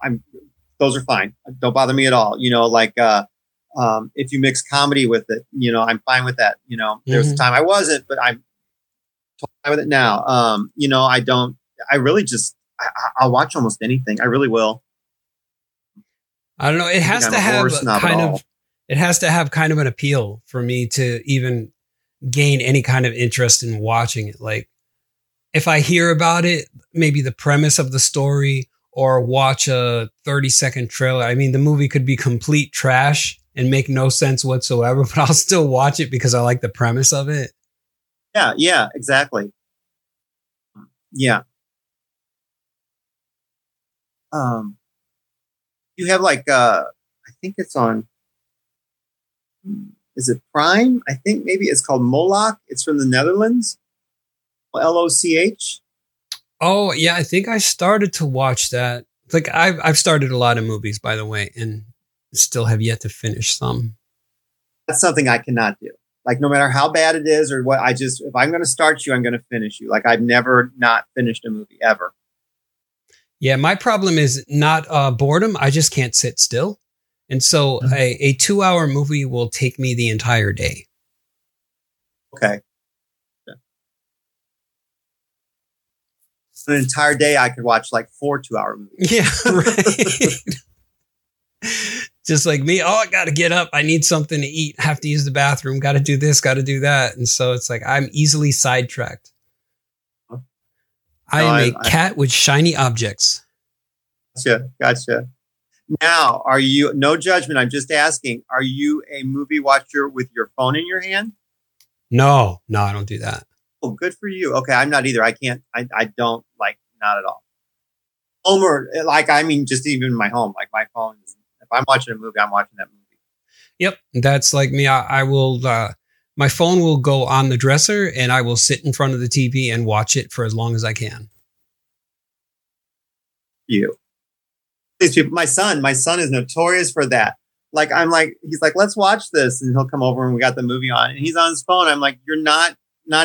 Those are fine. Don't bother me at all. You know, like, if you mix comedy with it, you know, I'm fine with that. You know, mm-hmm. There's a time I wasn't, but I'm fine with it now. You know, I'll watch almost anything. I really will. I don't know. It has to have kind of an appeal for me to even gain any kind of interest in watching it. Like if I hear about it, maybe the premise of the story or watch a 30-second trailer. I mean, the movie could be complete trash and make no sense whatsoever, but I'll still watch it because I like the premise of it. Yeah. Yeah, exactly. Yeah. You have like, I think it's on, is it Prime? I think maybe it's called Moloch. It's from the Netherlands. LOCH. Oh, yeah. I think I started to watch that. Like I've started a lot of movies, by the way, and still have yet to finish some. That's something I cannot do. Like no matter how bad it is or what, if I'm going to start you, I'm going to finish you. Like I've never not finished a movie ever. Yeah. My problem is not boredom. I just can't sit still. And so a 2-hour movie will take me the entire day. Okay. Yeah. An entire day I could watch like 4 2-hour movies. Yeah, right. Just like me. Oh, I got to get up. I need something to eat. Have to use the bathroom. Got to do this. Got to do that. And so it's like I'm easily sidetracked. No, I am a cat with shiny objects. Gotcha. Now, are you, no judgment, I'm just asking, are you a movie watcher with your phone in your hand? No, I don't do that. Oh, good for you. Okay, I'm not either. I can't, I don't, like, not at all. Just even in my home, like my phone, if I'm watching a movie, I'm watching that movie. Yep, that's like me. I will, my phone will go on the dresser and I will sit in front of the TV and watch it for as long as I can. You. These people, my son is notorious for that. Like, I'm like, he's like, let's watch this. And he'll come over and we got the movie on and he's on his phone. I'm like, you're not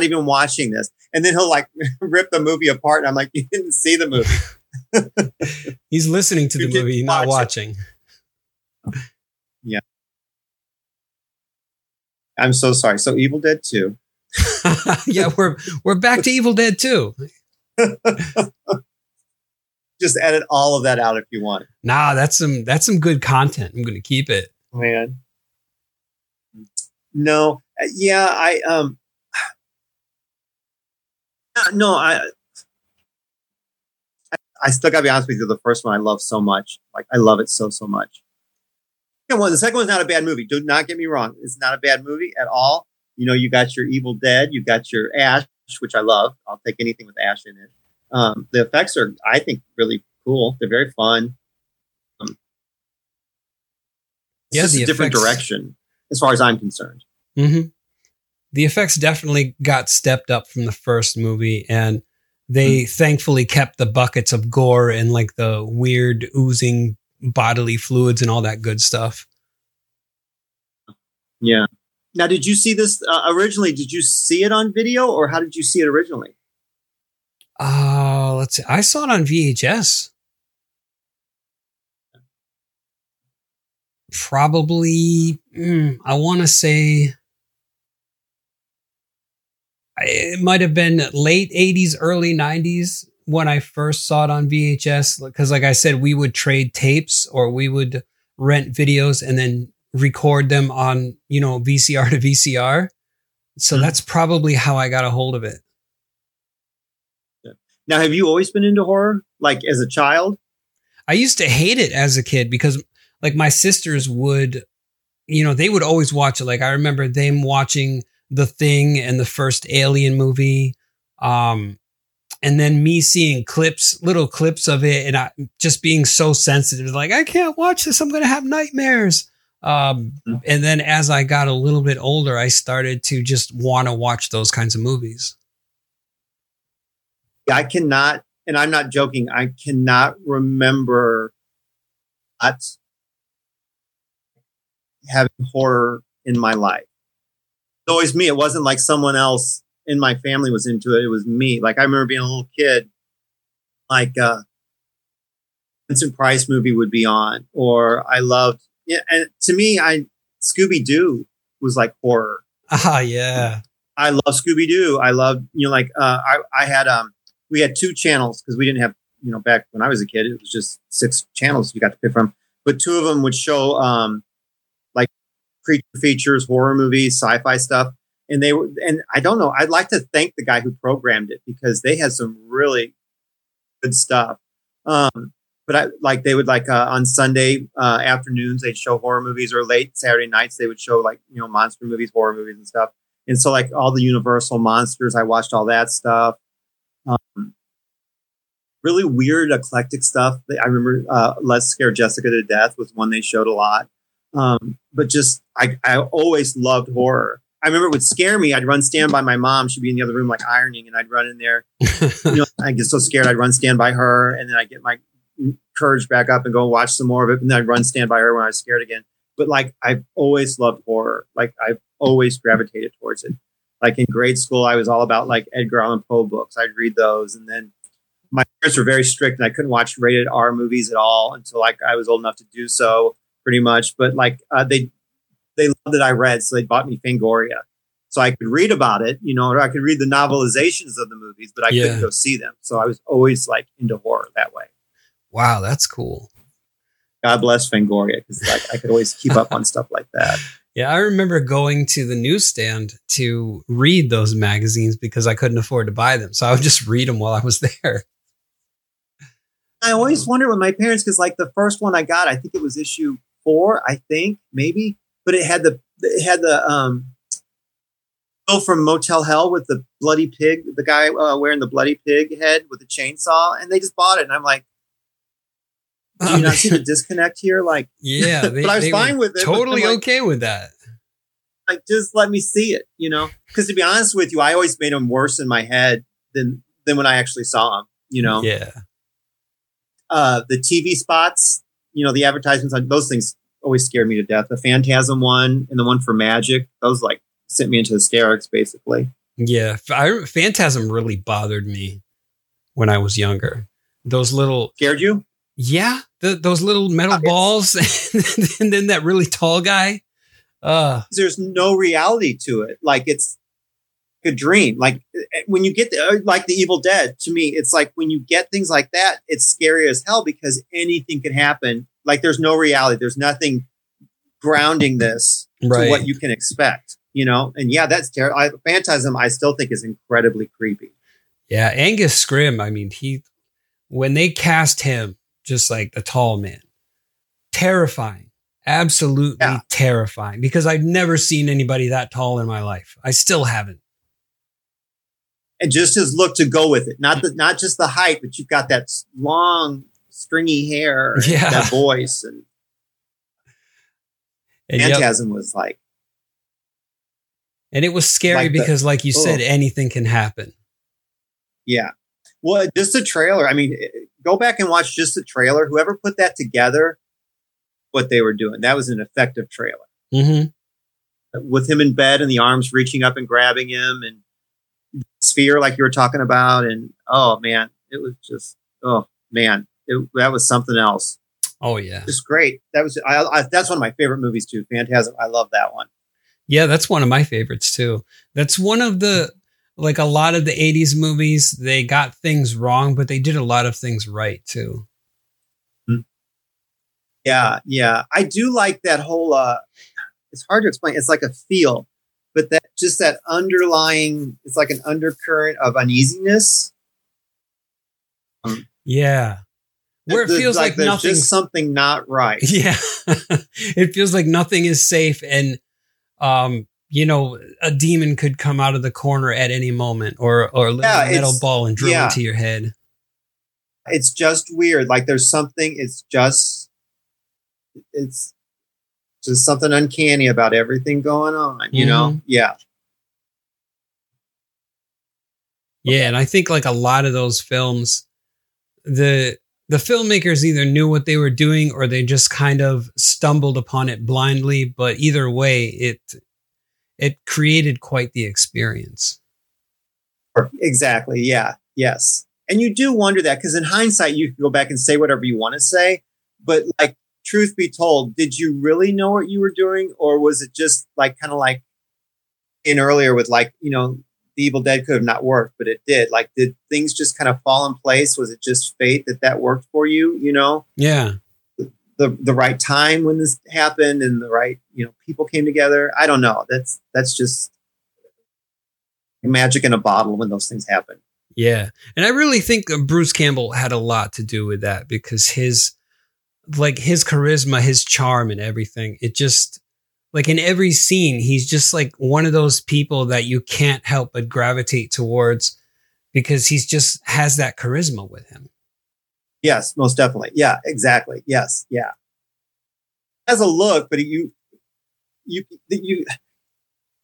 even watching this. And then he'll like rip the movie apart. And I'm like, you didn't see the movie. He's listening to the movie, not watching. Yeah. I'm so sorry. So Evil Dead 2. Yeah. We're back to Evil Dead 2. Just edit all of that out if you want. Nah, that's some good content. I'm going to keep it. Man. No. Yeah, I still got to be honest with you. The first one I love so much. Like I love it so much. second one. The second one's not a bad movie. Do not get me wrong. It's not a bad movie at all. You know, you got your Evil Dead, you got your Ash, which I love. I'll take anything with Ash in it. The effects are, I think, really cool. They're very fun. It's a different direction as far as I'm concerned. Mm-hmm. The effects definitely got stepped up from the first movie, and they thankfully kept the buckets of gore and like the weird oozing bodily fluids and all that good stuff. Yeah. Now, did you see this originally? Did you see it on video, or how did you see it originally? Let's see. I saw it on VHS. Probably, I want to say it might have been late 80s, early 90s when I first saw it on VHS. Because like I said, we would trade tapes or we would rent videos and then record them on, you know, VCR to VCR. So that's probably how I got a hold of it. Now, have you always been into horror? Like as a child? I used to hate it as a kid because like my sisters would, you know, they would always watch it. Like I remember them watching The Thing and the first Alien movie. And then me seeing clips, little clips of it, and I just being so sensitive, like, I can't watch this. I'm going to have nightmares. And then as I got a little bit older, I started to just want to watch those kinds of movies. I cannot, and I'm not joking, I cannot remember having horror in my life. It's always me. It wasn't like someone else in my family was into it. It was me. Like I remember being a little kid, like Vincent Price movie would be on, or I loved, and to me, Scooby-Doo was like horror. Ah, yeah. I love Scooby-Doo. I love, you know, like we had two channels because we didn't have, you know, back when I was a kid, it was just 6 channels you got to pick from, but 2 of them would show, creature features, horror movies, sci-fi stuff. And they were, and I don't know, I'd like to thank the guy who programmed it because they had some really good stuff. But I like, they would like on Sunday afternoons, they'd show horror movies, or late Saturday nights, they would show like, you know, monster movies, horror movies and stuff. And so like all the Universal monsters, I watched all that stuff. Really weird, eclectic stuff. I remember Let's Scare Jessica to Death was one they showed a lot. But just, I always loved horror. I remember it would scare me. I'd run stand by my mom. She'd be in the other room, like ironing, and I'd run in there. You know, I get so scared. I'd run stand by her, and then I get my courage back up and go watch some more of it. And then I'd run stand by her when I was scared again. But like, I've always loved horror. Like I've always gravitated towards it. Like in grade school, I was all about like Edgar Allan Poe books. I'd read those. And then my parents were very strict, and I couldn't watch rated R movies at all until like I was old enough to do so. Pretty much, but like they loved that I read, so they bought me Fangoria, so I could read about it, you know, or I could read the novelizations of the movies, but I couldn't go see them. So I was always like into horror that way. Wow, that's cool. God bless Fangoria, because like I could always keep up on stuff like that. Yeah, I remember going to the newsstand to read those magazines because I couldn't afford to buy them, so I would just read them while I was there. I always wondered with my parents because like the first one I got, I think it was issue 4, I think maybe, but it had the Bill from Motel Hell with the bloody pig, the guy wearing the bloody pig head with a chainsaw, and they just bought it, and I'm like, do you not see the disconnect here? Like, yeah, but I was fine with it, totally like, okay with that. Like, just let me see it, you know? Because to be honest with you, I always made them worse in my head than when I actually saw them, you know? Yeah. The TV spots, you know, the advertisements on those things always scared me to death. The Phantasm one and the one for Magic, those like sent me into hysterics, basically. Yeah, Phantasm really bothered me when I was younger. Those little scared you? Yeah, those little metal balls, and then that really tall guy. There's no reality to it. Like it's a dream. Like when you get like the Evil Dead, to me, it's like when you get things like that, it's scary as hell because anything can happen. Like there's no reality. There's nothing grounding this to what you can expect, you know? And yeah, that's terrible. Phantasm, I still think is incredibly creepy. Yeah. Angus Scrimm. I mean, when they cast him, just like a tall man, terrifying, absolutely terrifying, because I've never seen anybody that tall in my life. I still haven't. And just his look to go with it. Not just the height, but you've got that long, stringy hair and that voice. And Phantasm was like. And it was scary because, like you said, anything can happen. Yeah. Well, just the trailer. I mean, go back and watch just the trailer. Whoever put that together, what they were doing. That was an effective trailer. Mm-hmm. With him in bed and the arms reaching up and grabbing him and sphere like you were talking about. And, oh, man, it was just, oh, man, that was something else. Oh, yeah. Just great. That was that's one of my favorite movies, too. Phantasm. I love that one. Yeah, that's one of my favorites, too. That's one of the, like a lot of the 80s movies, they got things wrong, but they did a lot of things right, too. Yeah, yeah. I do like that whole, it's hard to explain. It's like a feel, but that just that underlying, it's like an undercurrent of uneasiness. Yeah. Where it feels like nothing's just something not right. Yeah. It feels like nothing is safe and, you know, a demon could come out of the corner at any moment or a little metal ball and drill into your head. It's just weird. Like there's something, it's just something uncanny about everything going on, you know? Yeah. Yeah. And I think like a lot of those films, the filmmakers either knew what they were doing or they just kind of stumbled upon it blindly. But either way, it created quite the experience. Exactly. Yeah. Yes. And you do wonder that because in hindsight, you can go back and say whatever you want to say, but like, truth be told, did you really know what you were doing? Or was it just like, kind of like in earlier with like, you know, the Evil Dead could have not worked, but it did. Like, did things just kind of fall in place? Was it just fate that worked for you? You know? Yeah. The right time when this happened and the right, you know, people came together. I don't know. That's just magic in a bottle when those things happen. Yeah. And I really think Bruce Campbell had a lot to do with that because his charisma, his charm and everything. It just like in every scene, he's just like one of those people that you can't help but gravitate towards because he's just has that charisma with him. Yes, most definitely. Yeah, exactly. Yes. Yeah. Has a look, but you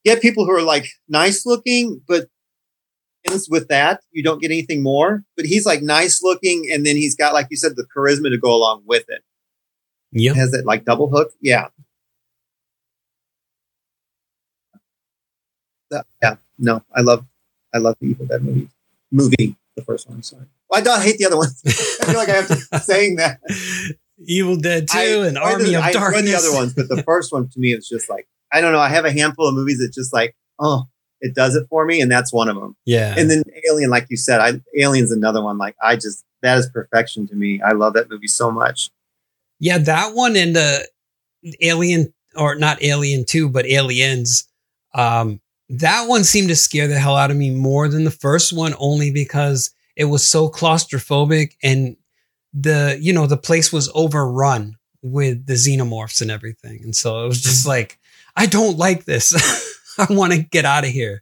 get people who are like nice looking, but with that, you don't get anything more, but he's like nice looking. And then he's got, like you said, the charisma to go along with it. Yeah. Has that like double hook. Yeah. Yeah. No, I love the Evil Dead movie. The first one. Sorry. Well, I don't hate the other one. I feel like I have to keep saying that. Evil Dead 2 and Army of Darkness. I read the other ones, but the first one to me is just like, I don't know. I have a handful of movies that just like, oh, it does it for me. And that's one of them. Yeah. And then Alien, like you said, Alien's another one. Like that is perfection to me. I love that movie so much. Yeah. That one and Alien or not Alien 2, but Aliens. That one seemed to scare the hell out of me more than the first one, only because it was so claustrophobic and the place was overrun with the xenomorphs and everything. And so it was just like, I don't like this. I want to get out of here.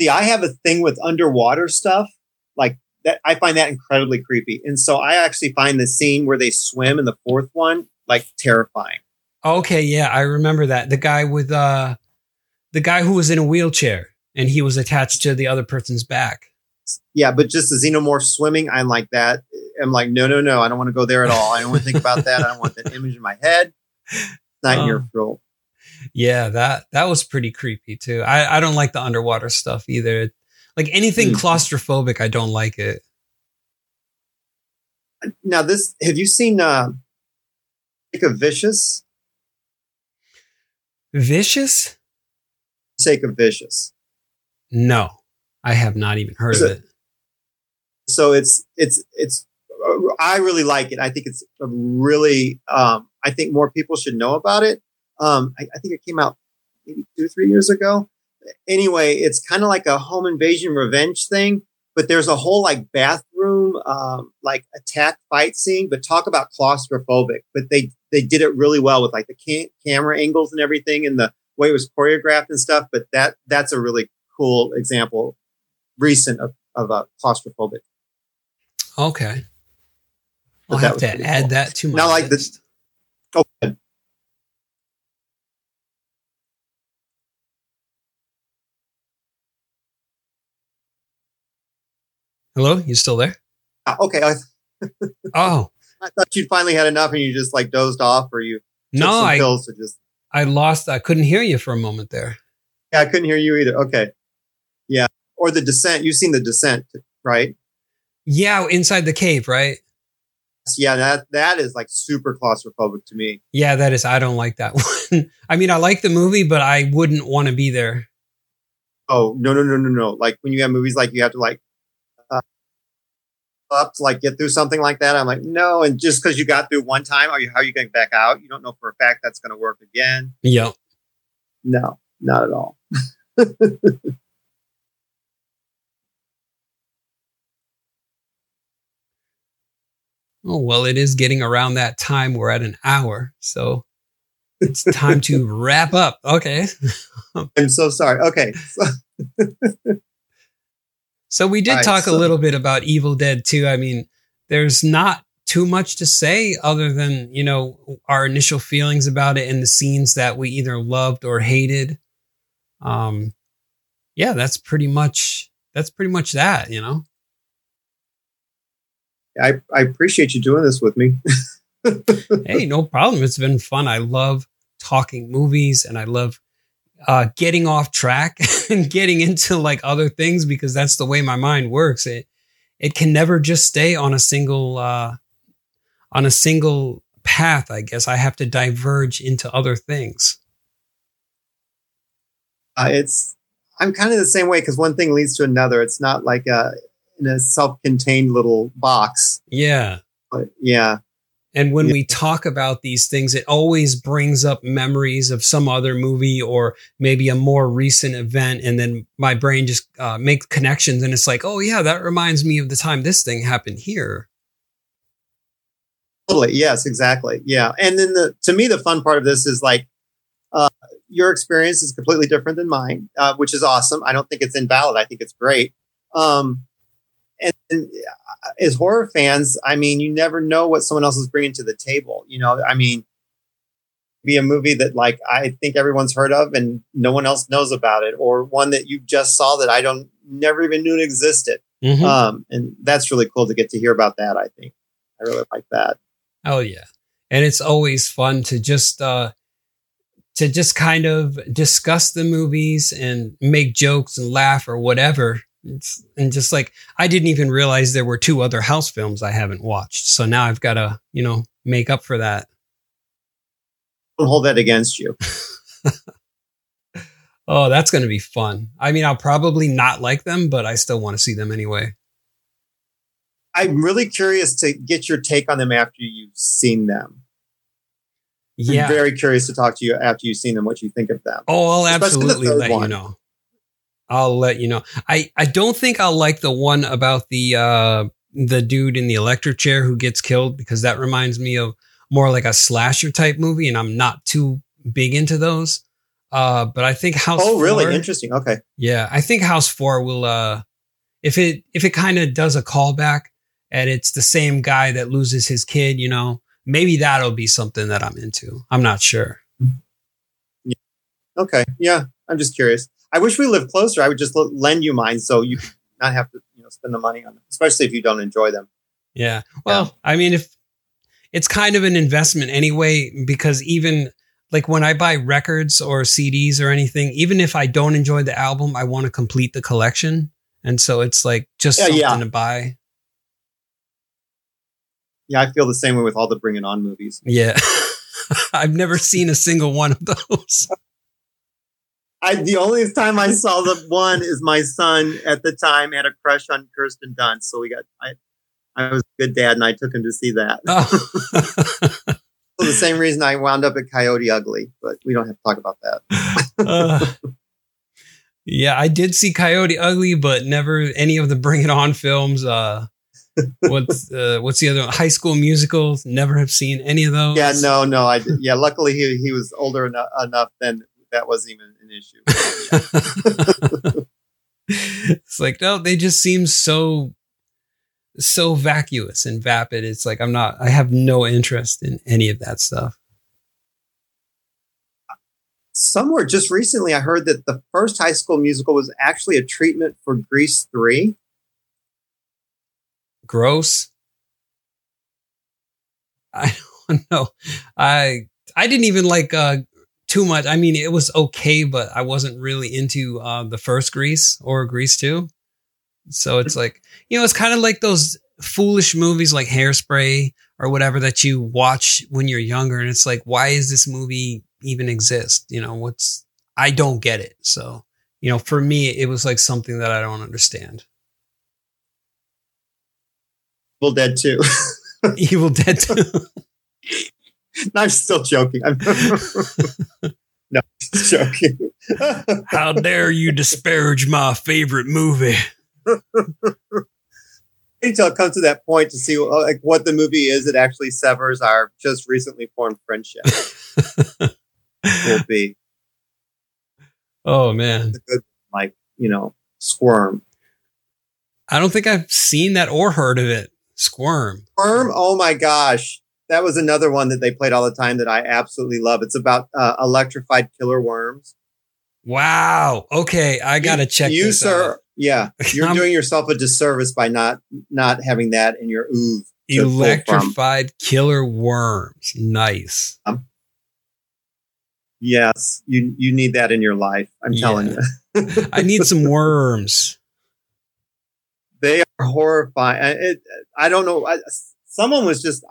See, I have a thing with underwater stuff like that. I find that incredibly creepy. And so I actually find the scene where they swim in the fourth one, like terrifying. Okay. Yeah. I remember that. The guy with, the guy who was in a wheelchair and he was attached to the other person's back. Yeah. But just the xenomorph swimming. I'm like that. I'm like, no. I don't want to go there at all. I don't want to think about that. I don't want that image in my head. Nightmare fuel. Yeah, that was pretty creepy too. I don't like the underwater stuff either. Like anything claustrophobic, I don't like it. Now this, have you seen Vicious? Vicious? Sake of Vicious. No, I have not even heard of it. So it's I really like it. I think it's a really, I think more people should know about it. I think it came out maybe 2 or 3 years ago. Anyway, it's kind of like a home invasion revenge thing, But there's a whole like bathroom, like attack fight scene, but talk about claustrophobic. But they did it really well with like the camera angles and everything and the way it was choreographed and stuff. But that's a really cool example recent of a claustrophobic. Okay. I'll have to add cool. that to my now, like list. Go ahead. Hello, you still there? Okay. I thought you'd finally had enough and you just like dozed off or you took some pills to just... I couldn't hear you for a moment there. Yeah, I couldn't hear you either. Okay. Yeah. Or The Descent. You've seen The Descent, right? Yeah, inside the cave, right? Yeah, that is like super claustrophobic to me. Yeah, that is. I don't like that one. I mean, I like the movie, but I wouldn't want to be there. Oh, no. Like when you have movies like you have to like up to like get through something like that. I'm like, no. And just because you got through one time, how are you getting back out? You don't know for a fact that's going to work again. Yep. No, not at all. Oh, well, it is getting around that time. We're at an hour, so it's time to wrap up. Okay. I'm so sorry. Okay. So we did talk a little bit about Evil Dead 2. I mean, there's not too much to say other than, you know, our initial feelings about it and the scenes that we either loved or hated. Yeah, that's pretty much that, you know. I appreciate you doing this with me. Hey, no problem. It's been fun. I love talking movies and I love getting off track and getting into like other things because that's the way my mind works. It can never just stay on a single path, I guess. I have to diverge into other things. I'm kind of the same way because one thing leads to another. It's not like in a self-contained little box. Yeah. But, yeah. And when we talk about these things, it always brings up memories of some other movie or maybe a more recent event. And then my brain just makes connections and it's like, oh yeah, that reminds me of the time this thing happened here. Totally. Yes, exactly. Yeah. And then to me, the fun part of this is like, your experience is completely different than mine, which is awesome. I don't think it's invalid. I think it's great. And as horror fans, I mean, you never know what someone else is bringing to the table. You know, I mean, be a movie that like I think everyone's heard of and no one else knows about it, or one that you just saw that I never even knew it existed. Mm-hmm. And that's really cool to get to hear about that. I think I really like that. Oh yeah, and it's always fun to just kind of discuss the movies and make jokes and laugh or whatever. And just like, I didn't even realize there were two other House films I haven't watched. So now I've got to, you know, make up for that. Don't hold that against you. Oh, that's going to be fun. I mean, I'll probably not like them, but I still want to see them anyway. I'm really curious to get your take on them after you've seen them. Yeah. I'm very curious to talk to you after you've seen them, what you think of them. Oh, I'll absolutely let you know. I'll let you know. I don't think I'll like the one about the dude in the electric chair who gets killed because that reminds me of more like a slasher type movie, and I'm not too big into those. But I think House. Oh, really? 4, interesting. Okay. Yeah, I think House 4 will. If it kind of does a callback and it's the same guy that loses his kid, you know, maybe that'll be something that I'm into. I'm not sure. Yeah. Okay. Yeah, I'm just curious. I wish we lived closer. I would just lend you mine so you not have to, you know, spend the money on them, especially if you don't enjoy them. Yeah. Well, I mean, if it's kind of an investment anyway, because even like when I buy records or CDs or anything, even if I don't enjoy the album, I want to complete the collection. And so it's like just something to buy. Yeah, I feel the same way with all the Bring It On movies. Yeah. I've never seen a single one of those. The only time I saw the one is my son at the time had a crush on Kirsten Dunst. So I was a good dad and I took him to see that. Oh. For the same reason I wound up at Coyote Ugly, but we don't have to talk about that. Yeah, I did see Coyote Ugly, but never any of the Bring It On films. What's the other one? High School Musical? Never have seen any of those. Yeah, no. I did. Yeah, luckily he was older enough then that wasn't even an issue. It's like, no, they just seem so vacuous and vapid. It's like, I have no interest in any of that stuff. Somewhere just recently, I heard that the first High School Musical was actually a treatment for Grease 3. Gross. I don't know. I didn't even like too much. I mean, it was okay, but I wasn't really into the first Grease or Grease 2. So it's like, it's kind of like those foolish movies like Hairspray or whatever that you watch when you're younger. And it's like, why is this movie even exist? I don't get it. So, for me, it was like something that I don't understand. Evil Dead 2. Evil Dead 2. No, I'm still joking. No, I'm joking. How dare you disparage my favorite movie? Until it comes to that point to see what the movie is that actually severs our just recently formed friendship. Will be. Oh man, a good, Squirm. I don't think I've seen that or heard of it. Squirm. Oh my gosh, that was another one that they played all the time that I absolutely love. It's about electrified killer worms. Wow. Okay, I gotta check. You this sir. Out. Yeah, you're doing yourself a disservice by not having that in your oeuvre. Electrified killer worms. Nice. Yes, you need that in your life. I'm telling you. I need some worms. They are horrifying. I don't know. I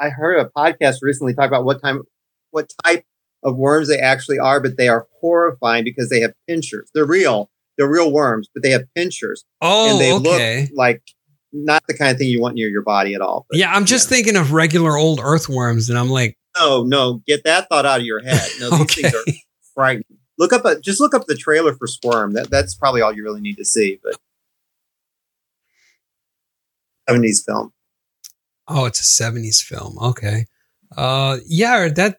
heard a podcast recently talk about what type of worms they actually are, but they are horrifying because they have pinchers. They're real. They're real worms, but they have pinchers. Oh, and they look like not the kind of thing you want near your body at all. But, I'm just thinking of regular old earthworms, and I'm like, no, get that thought out of your head. No, these things are frightening. Look up the trailer for Squirm. That's probably all you really need to see. But 70s film. Oh, it's a 70s film. Okay, that.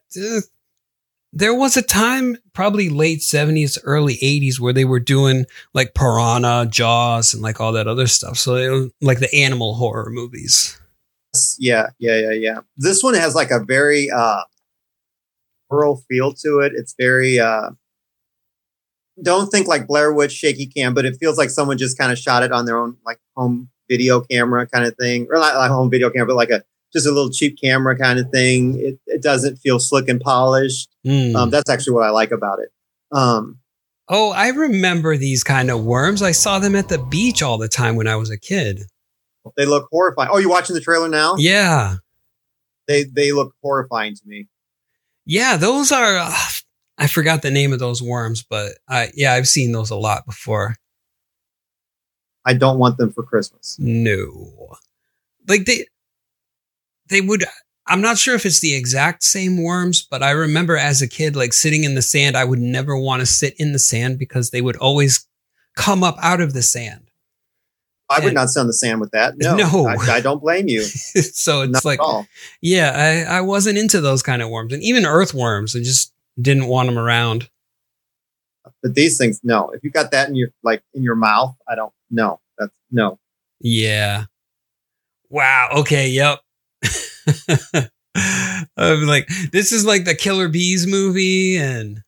There was a time, probably late 70s, early 80s, where they were doing like Piranha, Jaws, and like all that other stuff. So they were like the animal horror movies. Yeah. This one has like a very rural feel to it. It's very, don't think like Blair Witch shaky cam, but it feels like someone just kind of shot it on their own like home video camera kind of thing. Or not like home video camera, but like just a little cheap camera kind of thing. It doesn't feel slick and polished. That's actually what I like about it. I remember these kind of worms. I saw them at the beach all the time when I was a kid. They look horrifying. Oh, you're watching the trailer now? Yeah. They look horrifying to me. Yeah, those are... I forgot the name of those worms, but I've seen those a lot before. I don't want them for Christmas. No. Like, they would... I'm not sure if it's the exact same worms, but I remember as a kid, like sitting in the sand, I would never want to sit in the sand because they would always come up out of the sand. I would not sit on the sand with that. No. I don't blame you. So it's not like, I wasn't into those kind of worms and even earthworms. I just didn't want them around. But these things, no, if you got that in your, in your mouth, I don't know. That's no. Yeah. Wow. Okay. Yep. I'm like, this is like the Killer Bees movie, and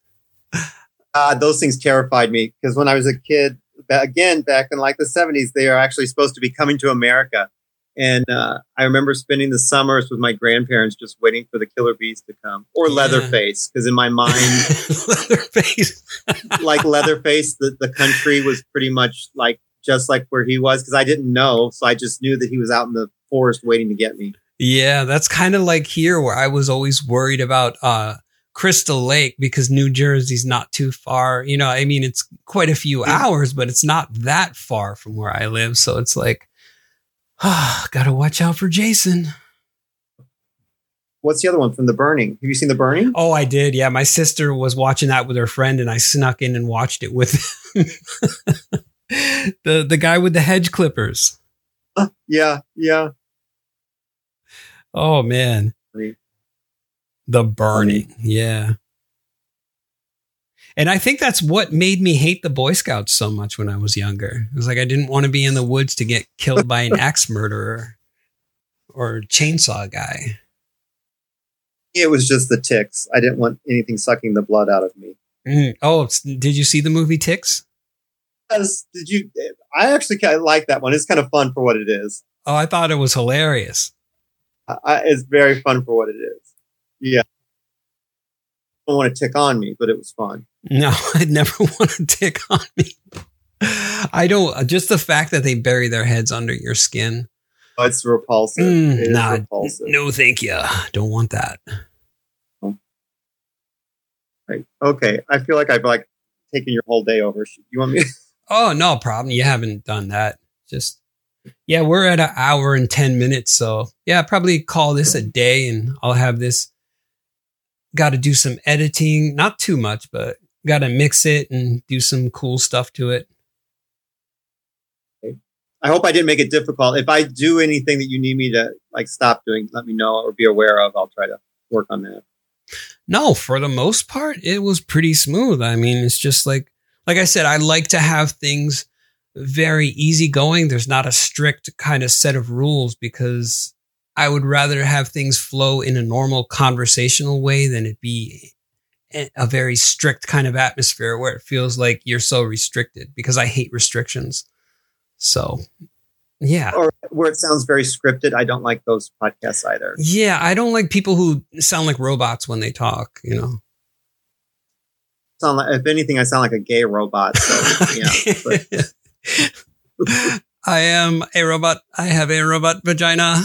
those things terrified me because when I was a kid, again back in like the 70s, they are actually supposed to be coming to America, and I remember spending the summers with my grandparents just waiting for the Killer Bees to come, or Leatherface, because in my mind, Leatherface, like Leatherface, the country was pretty much like just like where he was because I didn't know, so I just knew that he was out in the forest waiting to get me. Yeah, that's kind of like here where I was always worried about Crystal Lake because New Jersey's not too far. I mean, it's quite a few hours, but it's not that far from where I live. So it's like, gotta watch out for Jason. what's the other one from The Burning? Have you seen The Burning? Oh, I did. Yeah. My sister was watching that with her friend and I snuck in and watched it with the guy with the hedge clippers. Yeah. Yeah. Oh, man. The Burning. Yeah. And I think that's what made me hate the Boy Scouts so much when I was younger. It was like I didn't want to be in the woods to get killed by an axe murderer or chainsaw guy. It was just the ticks. I didn't want anything sucking the blood out of me. Mm. Oh, did you see the movie Ticks? Yes. Did you? I actually like that one. It's kind of fun for what it is. Oh, I thought it was hilarious. It's very fun for what it is. Yeah. I don't want to tick on me, but it was fun. No, I'd never want to tick on me. I don't. Just the fact that they bury their heads under your skin. Oh, it's repulsive. Repulsive. No, thank you. Don't want that. Right. Okay. I feel like I've taken your whole day over. You want me? Oh, no problem. You haven't done that. Just, yeah, we're at an hour and 10 minutes. So yeah, probably call this a day and I'll have this. Got to do some editing. Not too much, but got to mix it and do some cool stuff to it. I hope I didn't make it difficult. If I do anything that you need me to stop doing, let me know or be aware of. I'll try to work on that. No, for the most part, it was pretty smooth. I mean, it's just like I said, I like to have things very easygoing. There's not a strict kind of set of rules because I would rather have things flow in a normal conversational way than it be a very strict kind of atmosphere where it feels like you're so restricted because I hate restrictions. So, yeah. Or where it sounds very scripted. I don't like those podcasts either. Yeah, I don't like people who sound like robots when they talk, you know. Sound like, if anything, I sound like a gay robot. So, yeah. I am a robot. I have a robot vagina.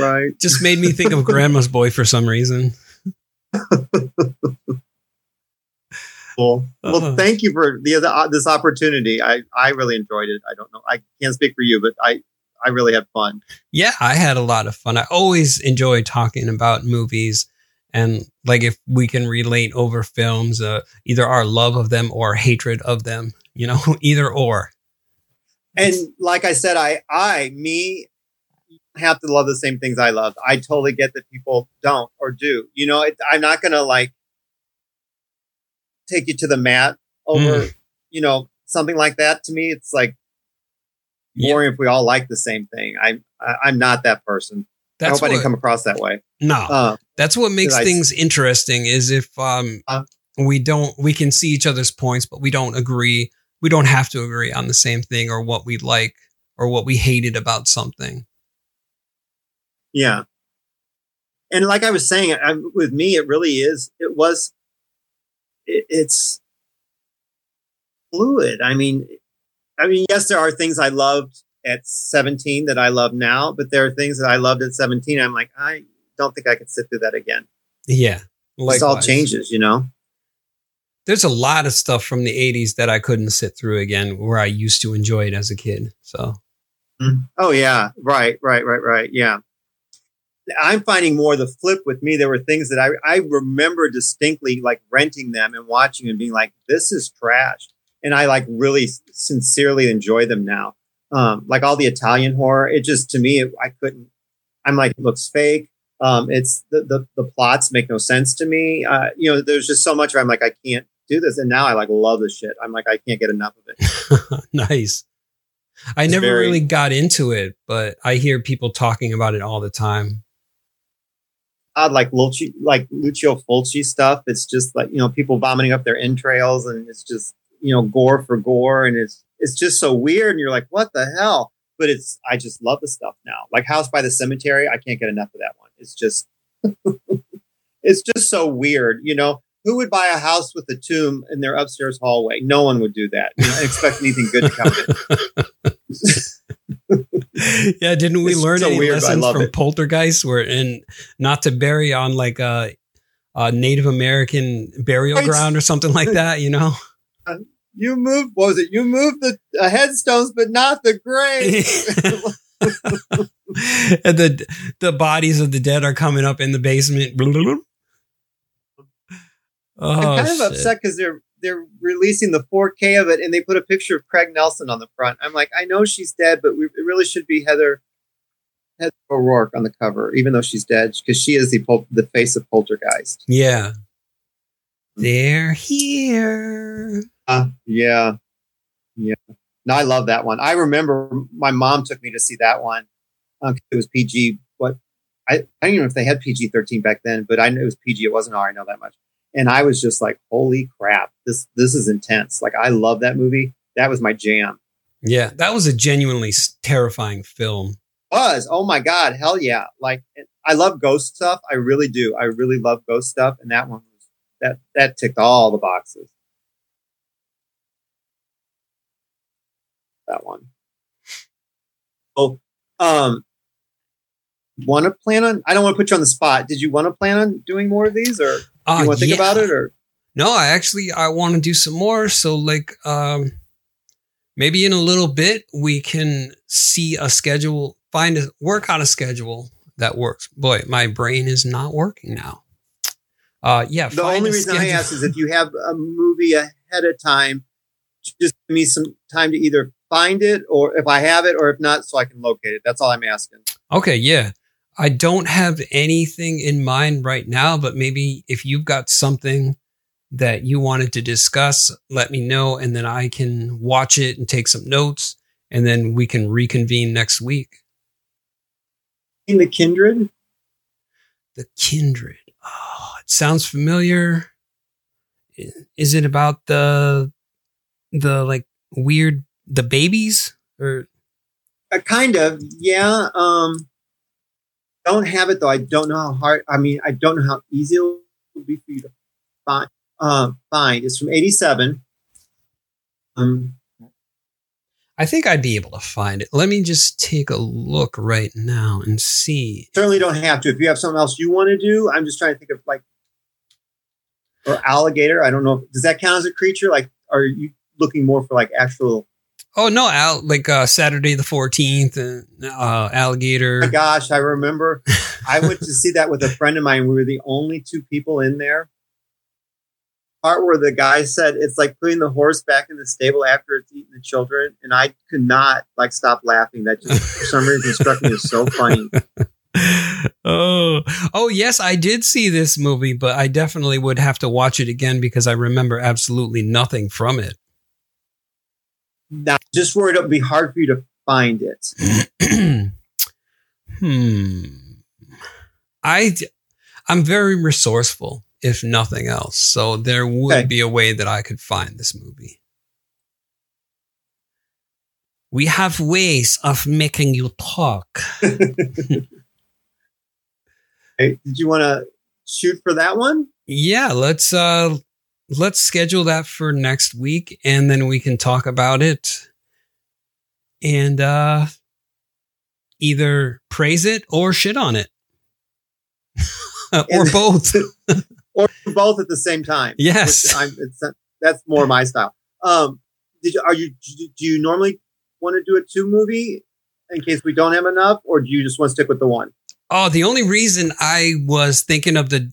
Right. Just made me think of Grandma's Boy for some reason. Cool. Well, thank you for this opportunity. I really enjoyed it. I don't know. I can't speak for you, but I really had fun. Yeah, I had a lot of fun. I always enjoy talking about movies and if we can relate over films, either our love of them or hatred of them, either or. And like I said, me have to love the same things I love. I totally get that people don't or do. I'm not going to take you to the mat over, something like that. To me, it's boring if we all like the same thing. I'm not that person. That's I hope I didn't come across that way. No, that's what makes things interesting is if we can see each other's points, but we don't agree. We don't have to agree on the same thing or what we like or what we hated about something. Yeah. And like I was saying, with me, it really is. It's fluid. I mean, yes, there are things I loved at 17 that I love now, but there are things that I loved at 17. I'm I don't think I could sit through that again. Yeah. Likewise. This all changes, There's a lot of stuff from the 80s that I couldn't sit through again where I used to enjoy it as a kid. So. Oh, yeah. Right. Yeah. I'm finding more the flip with me. There were things that I remember distinctly, renting them and watching and being this is trash. And I really sincerely enjoy them now. All the Italian horror, it just, to me, I couldn't, it looks fake. It's the plots make no sense to me. There's just so much where I'm I can't do this. And now I love this shit. I'm I can't get enough of it. Nice. I never really got into it, but I hear people talking about it all the time. Odd, Lucio Fulci stuff. It's just people vomiting up their entrails, and it's just gore for gore, and it's just so weird. And you're like, what the hell? But I just love the stuff now. House by the Cemetery, I can't get enough of that one. It's just it's just so weird. Who would buy a house with a tomb in their upstairs hallway? No one would do that. And expect anything good to come in. Yeah, didn't we learn so any weird, lessons from Poltergeist? Where not to bury on a Native American burial ground or something like that. You moved the headstones, but not the grave. And the bodies of the dead are coming up in the basement. Oh, I'm kind of upset because they're releasing the 4K of it, and they put a picture of Craig Nelson on the front. I'm like, I know she's dead, but it really should be Heather O'Rourke on the cover, even though she's dead, because she is the face of Poltergeist. Yeah, they're here. Yeah. No, I love that one. I remember my mom took me to see that one. It was PG, but I don't even know if they had PG-13 back then, but I knew it was PG. It wasn't R. I know that much. And I was just like, holy crap, this is intense. Like, I love that movie. That was my jam. Yeah, that was a genuinely terrifying film. It was. Oh, my God. Hell yeah. Like, I love ghost stuff. I really do. I really love ghost stuff. And that one, that ticked all the boxes. That one. Oh, want to plan on? I don't want to put you on the spot. Did you want to plan on doing more of these, or you want to think about it, or? No, I want to do some more. So, like, maybe in a little bit we can see a schedule, work out a schedule that works. Boy, my brain is not working now. Yeah. The only reason I ask is if you have a movie ahead of time, just give me some time to either find it, or if I have it, or if not, so I can locate it. That's all I'm asking. Okay, yeah. I don't have anything in mind right now, but maybe if you've got something that you wanted to discuss, let me know, and then I can watch it and take some notes, and then we can reconvene next week. In The Kindred? The Kindred. Oh, it sounds familiar. Is it about the like weird the babies or kind of? Yeah. Don't have it though. I don't know how hard. I mean, I don't know how easy it will be for you to find. It's from 1987. I think I'd be able to find it. Let me just take a look right now and see. Certainly don't have to. If you have something else you want to do, I'm just trying to think of like, or alligator. I don't know. Does that count as a creature? Like, are you looking more for like actual? Oh no, like Saturday the 14th, alligator. Oh my gosh, I remember. I went to see that with a friend of mine. We were the only two people in there. Part where the guy said it's like putting the horse back in the stable after it's eaten the children, and I could not like stop laughing. That just for some reason struck me as so funny. Oh yes, I did see this movie, but I definitely would have to watch it again because I remember absolutely nothing from it. Now, just worried it would be hard for you to find it. I'm very resourceful, if nothing else. So there would be a way that I could find this movie. We have ways of making you talk. Hey, did you want to shoot for that one? Yeah, let's schedule that for next week, and then we can talk about it and either praise it or shit on it. Or both. Or both at the same time. Yes. That's more my style. Do you normally want to do a 2 movie in case we don't have enough, or do you just want to stick with the one? Oh, the only reason I was thinking of the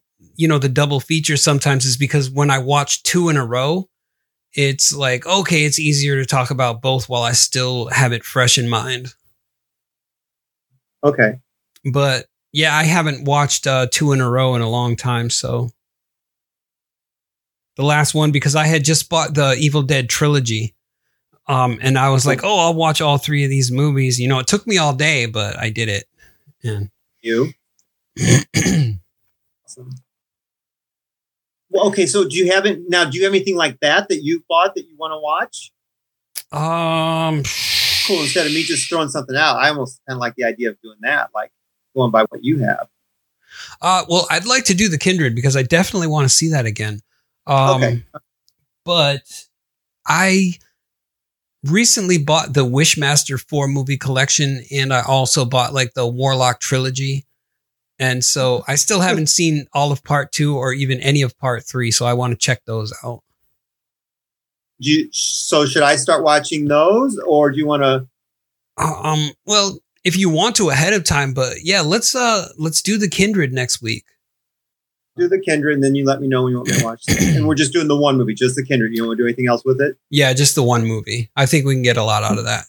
double feature sometimes is because when I watch 2 in a row, it's like, okay, it's easier to talk about both while I still have it fresh in mind. Okay. But yeah, I haven't watched 2 in a row in a long time. So the last one, because I had just bought the Evil Dead trilogy. And I was like, oh, I'll watch all 3 of these movies. You know, it took me all day, but I did it. Yeah. You. Awesome. Well, okay. So do you have anything like that you bought that you want to watch? Cool. Instead of me just throwing something out, I almost kind of like the idea of doing that, like going by what you have. Well, I'd like to do The Kindred because I definitely want to see that again. Okay. But I recently bought the Wishmaster 4 movie collection, and I also bought like the Warlock trilogy. And so I still haven't seen all of part 2 or even any of part 3. So I want to check those out. So should I start watching those, or do you want to? Well, if you want to ahead of time, but yeah, let's do The Kindred next week. Do The Kindred, and then you let me know when you want me to watch this. And we're just doing the one movie, just The Kindred. You don't want to do anything else with it? Yeah, just the one movie. I think we can get a lot out of that.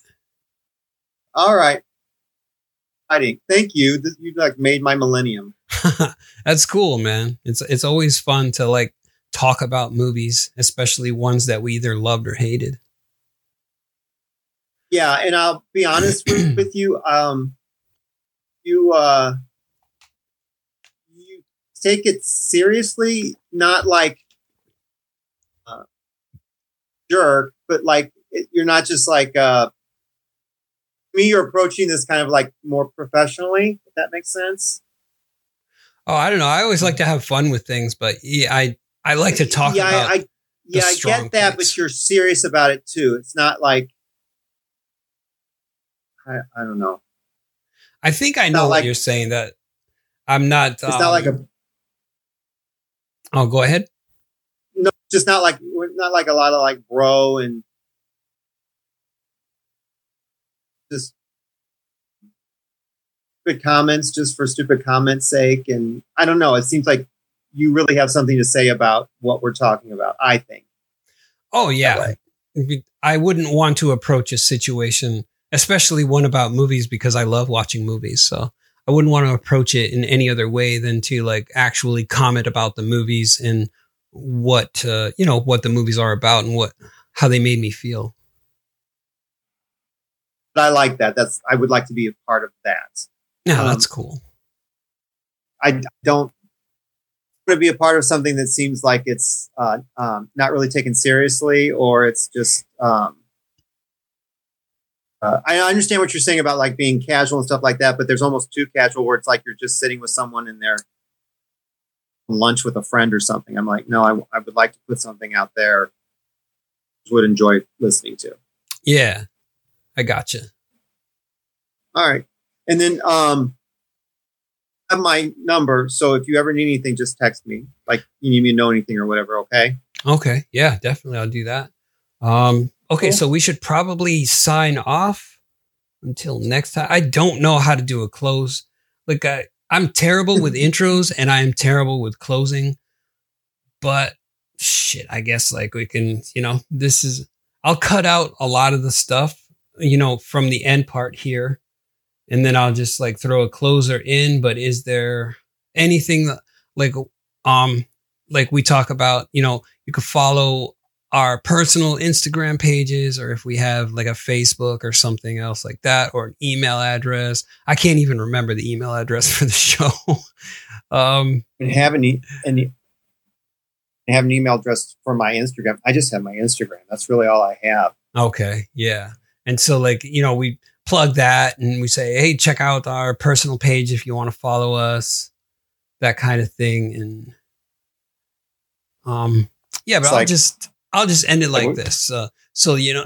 All right. Heidi, thank you. You like made my millennium. That's cool, man. It's always fun to like talk about movies, especially ones that we either loved or hated. Yeah, and I'll be honest with you. You take it seriously, not like jerk, but like you're not just like me. You're approaching this kind of like more professionally. If that makes sense. Oh, I don't know. I always like to have fun with things, but yeah, I like to talk about. I get that, points. But you're serious about it too. It's not like. I don't know. I think I know what you're saying, that I'm not... It's not like a... Oh, go ahead. No, just not like a lot of like bro and just stupid comments just for stupid comments sake. And I don't know. It seems like you really have something to say about what we're talking about, I think. Oh, yeah. I wouldn't want to approach a situation... especially one about movies, because I love watching movies. So I wouldn't want to approach it in any other way than to like actually comment about the movies and what, what the movies are about and how they made me feel. I like that. I would like to be a part of that. No, that's cool. I don't want to be a part of something that seems like it's not really taken seriously, or it's just, I understand what you're saying about like being casual and stuff like that, but there's almost too casual where it's like you're just sitting with someone in their lunch with a friend or something. I'm like, no, I would like to put something out there I would enjoy listening to. Yeah, I gotcha. All right. And then I have my number. So if you ever need anything, just text me. Like you need me to know anything or whatever. Okay. Okay. Yeah, definitely. I'll do that. Okay, so we should probably sign off until next time. I don't know how to do a close. Like I'm terrible with intros and I am terrible with closing. But shit, I guess like we can, I'll cut out a lot of the stuff, from the end part here. And then I'll just like throw a closer in. But is there anything like we talk about, you could follow our personal Instagram pages, or if we have like a Facebook or something else like that, or an email address. I can't even remember the email address for the show. I have an email address for my Instagram. I just have my Instagram. That's really all I have. Okay. Yeah. And so we plug that and we say, hey, check out our personal page if you want to follow us, that kind of thing. And yeah, but I'll just end it like this. So,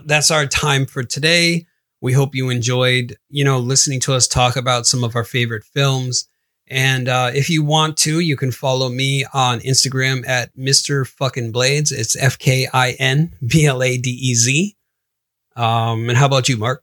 that's our time for today. We hope you enjoyed, listening to us talk about some of our favorite films. And if you want to, you can follow me on Instagram at Mr. Fucking Blades. It's FKINBLADEZ. And how about you, Mark?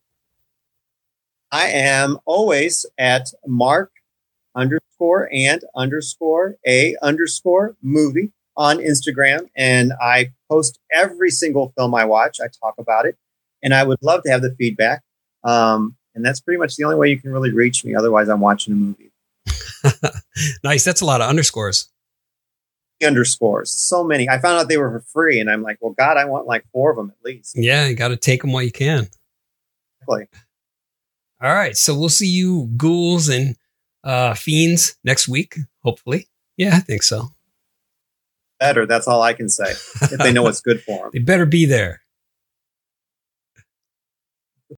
I am always at Mark_and_a_movie. on Instagram, and I post every single film I watch. I talk about it, and I would love to have the feedback. And that's pretty much the only way you can really reach me. Otherwise, I'm watching a movie. Nice. That's a lot of underscores. Underscores. So many. I found out they were for free, and I'm like, well, God, I want like 4 of them at least. Yeah, you got to take them while you can. Exactly. All right. So we'll see you ghouls and fiends next week, hopefully. Yeah, I think so. Better. That's all I can say. If they know what's good for them, they better be there.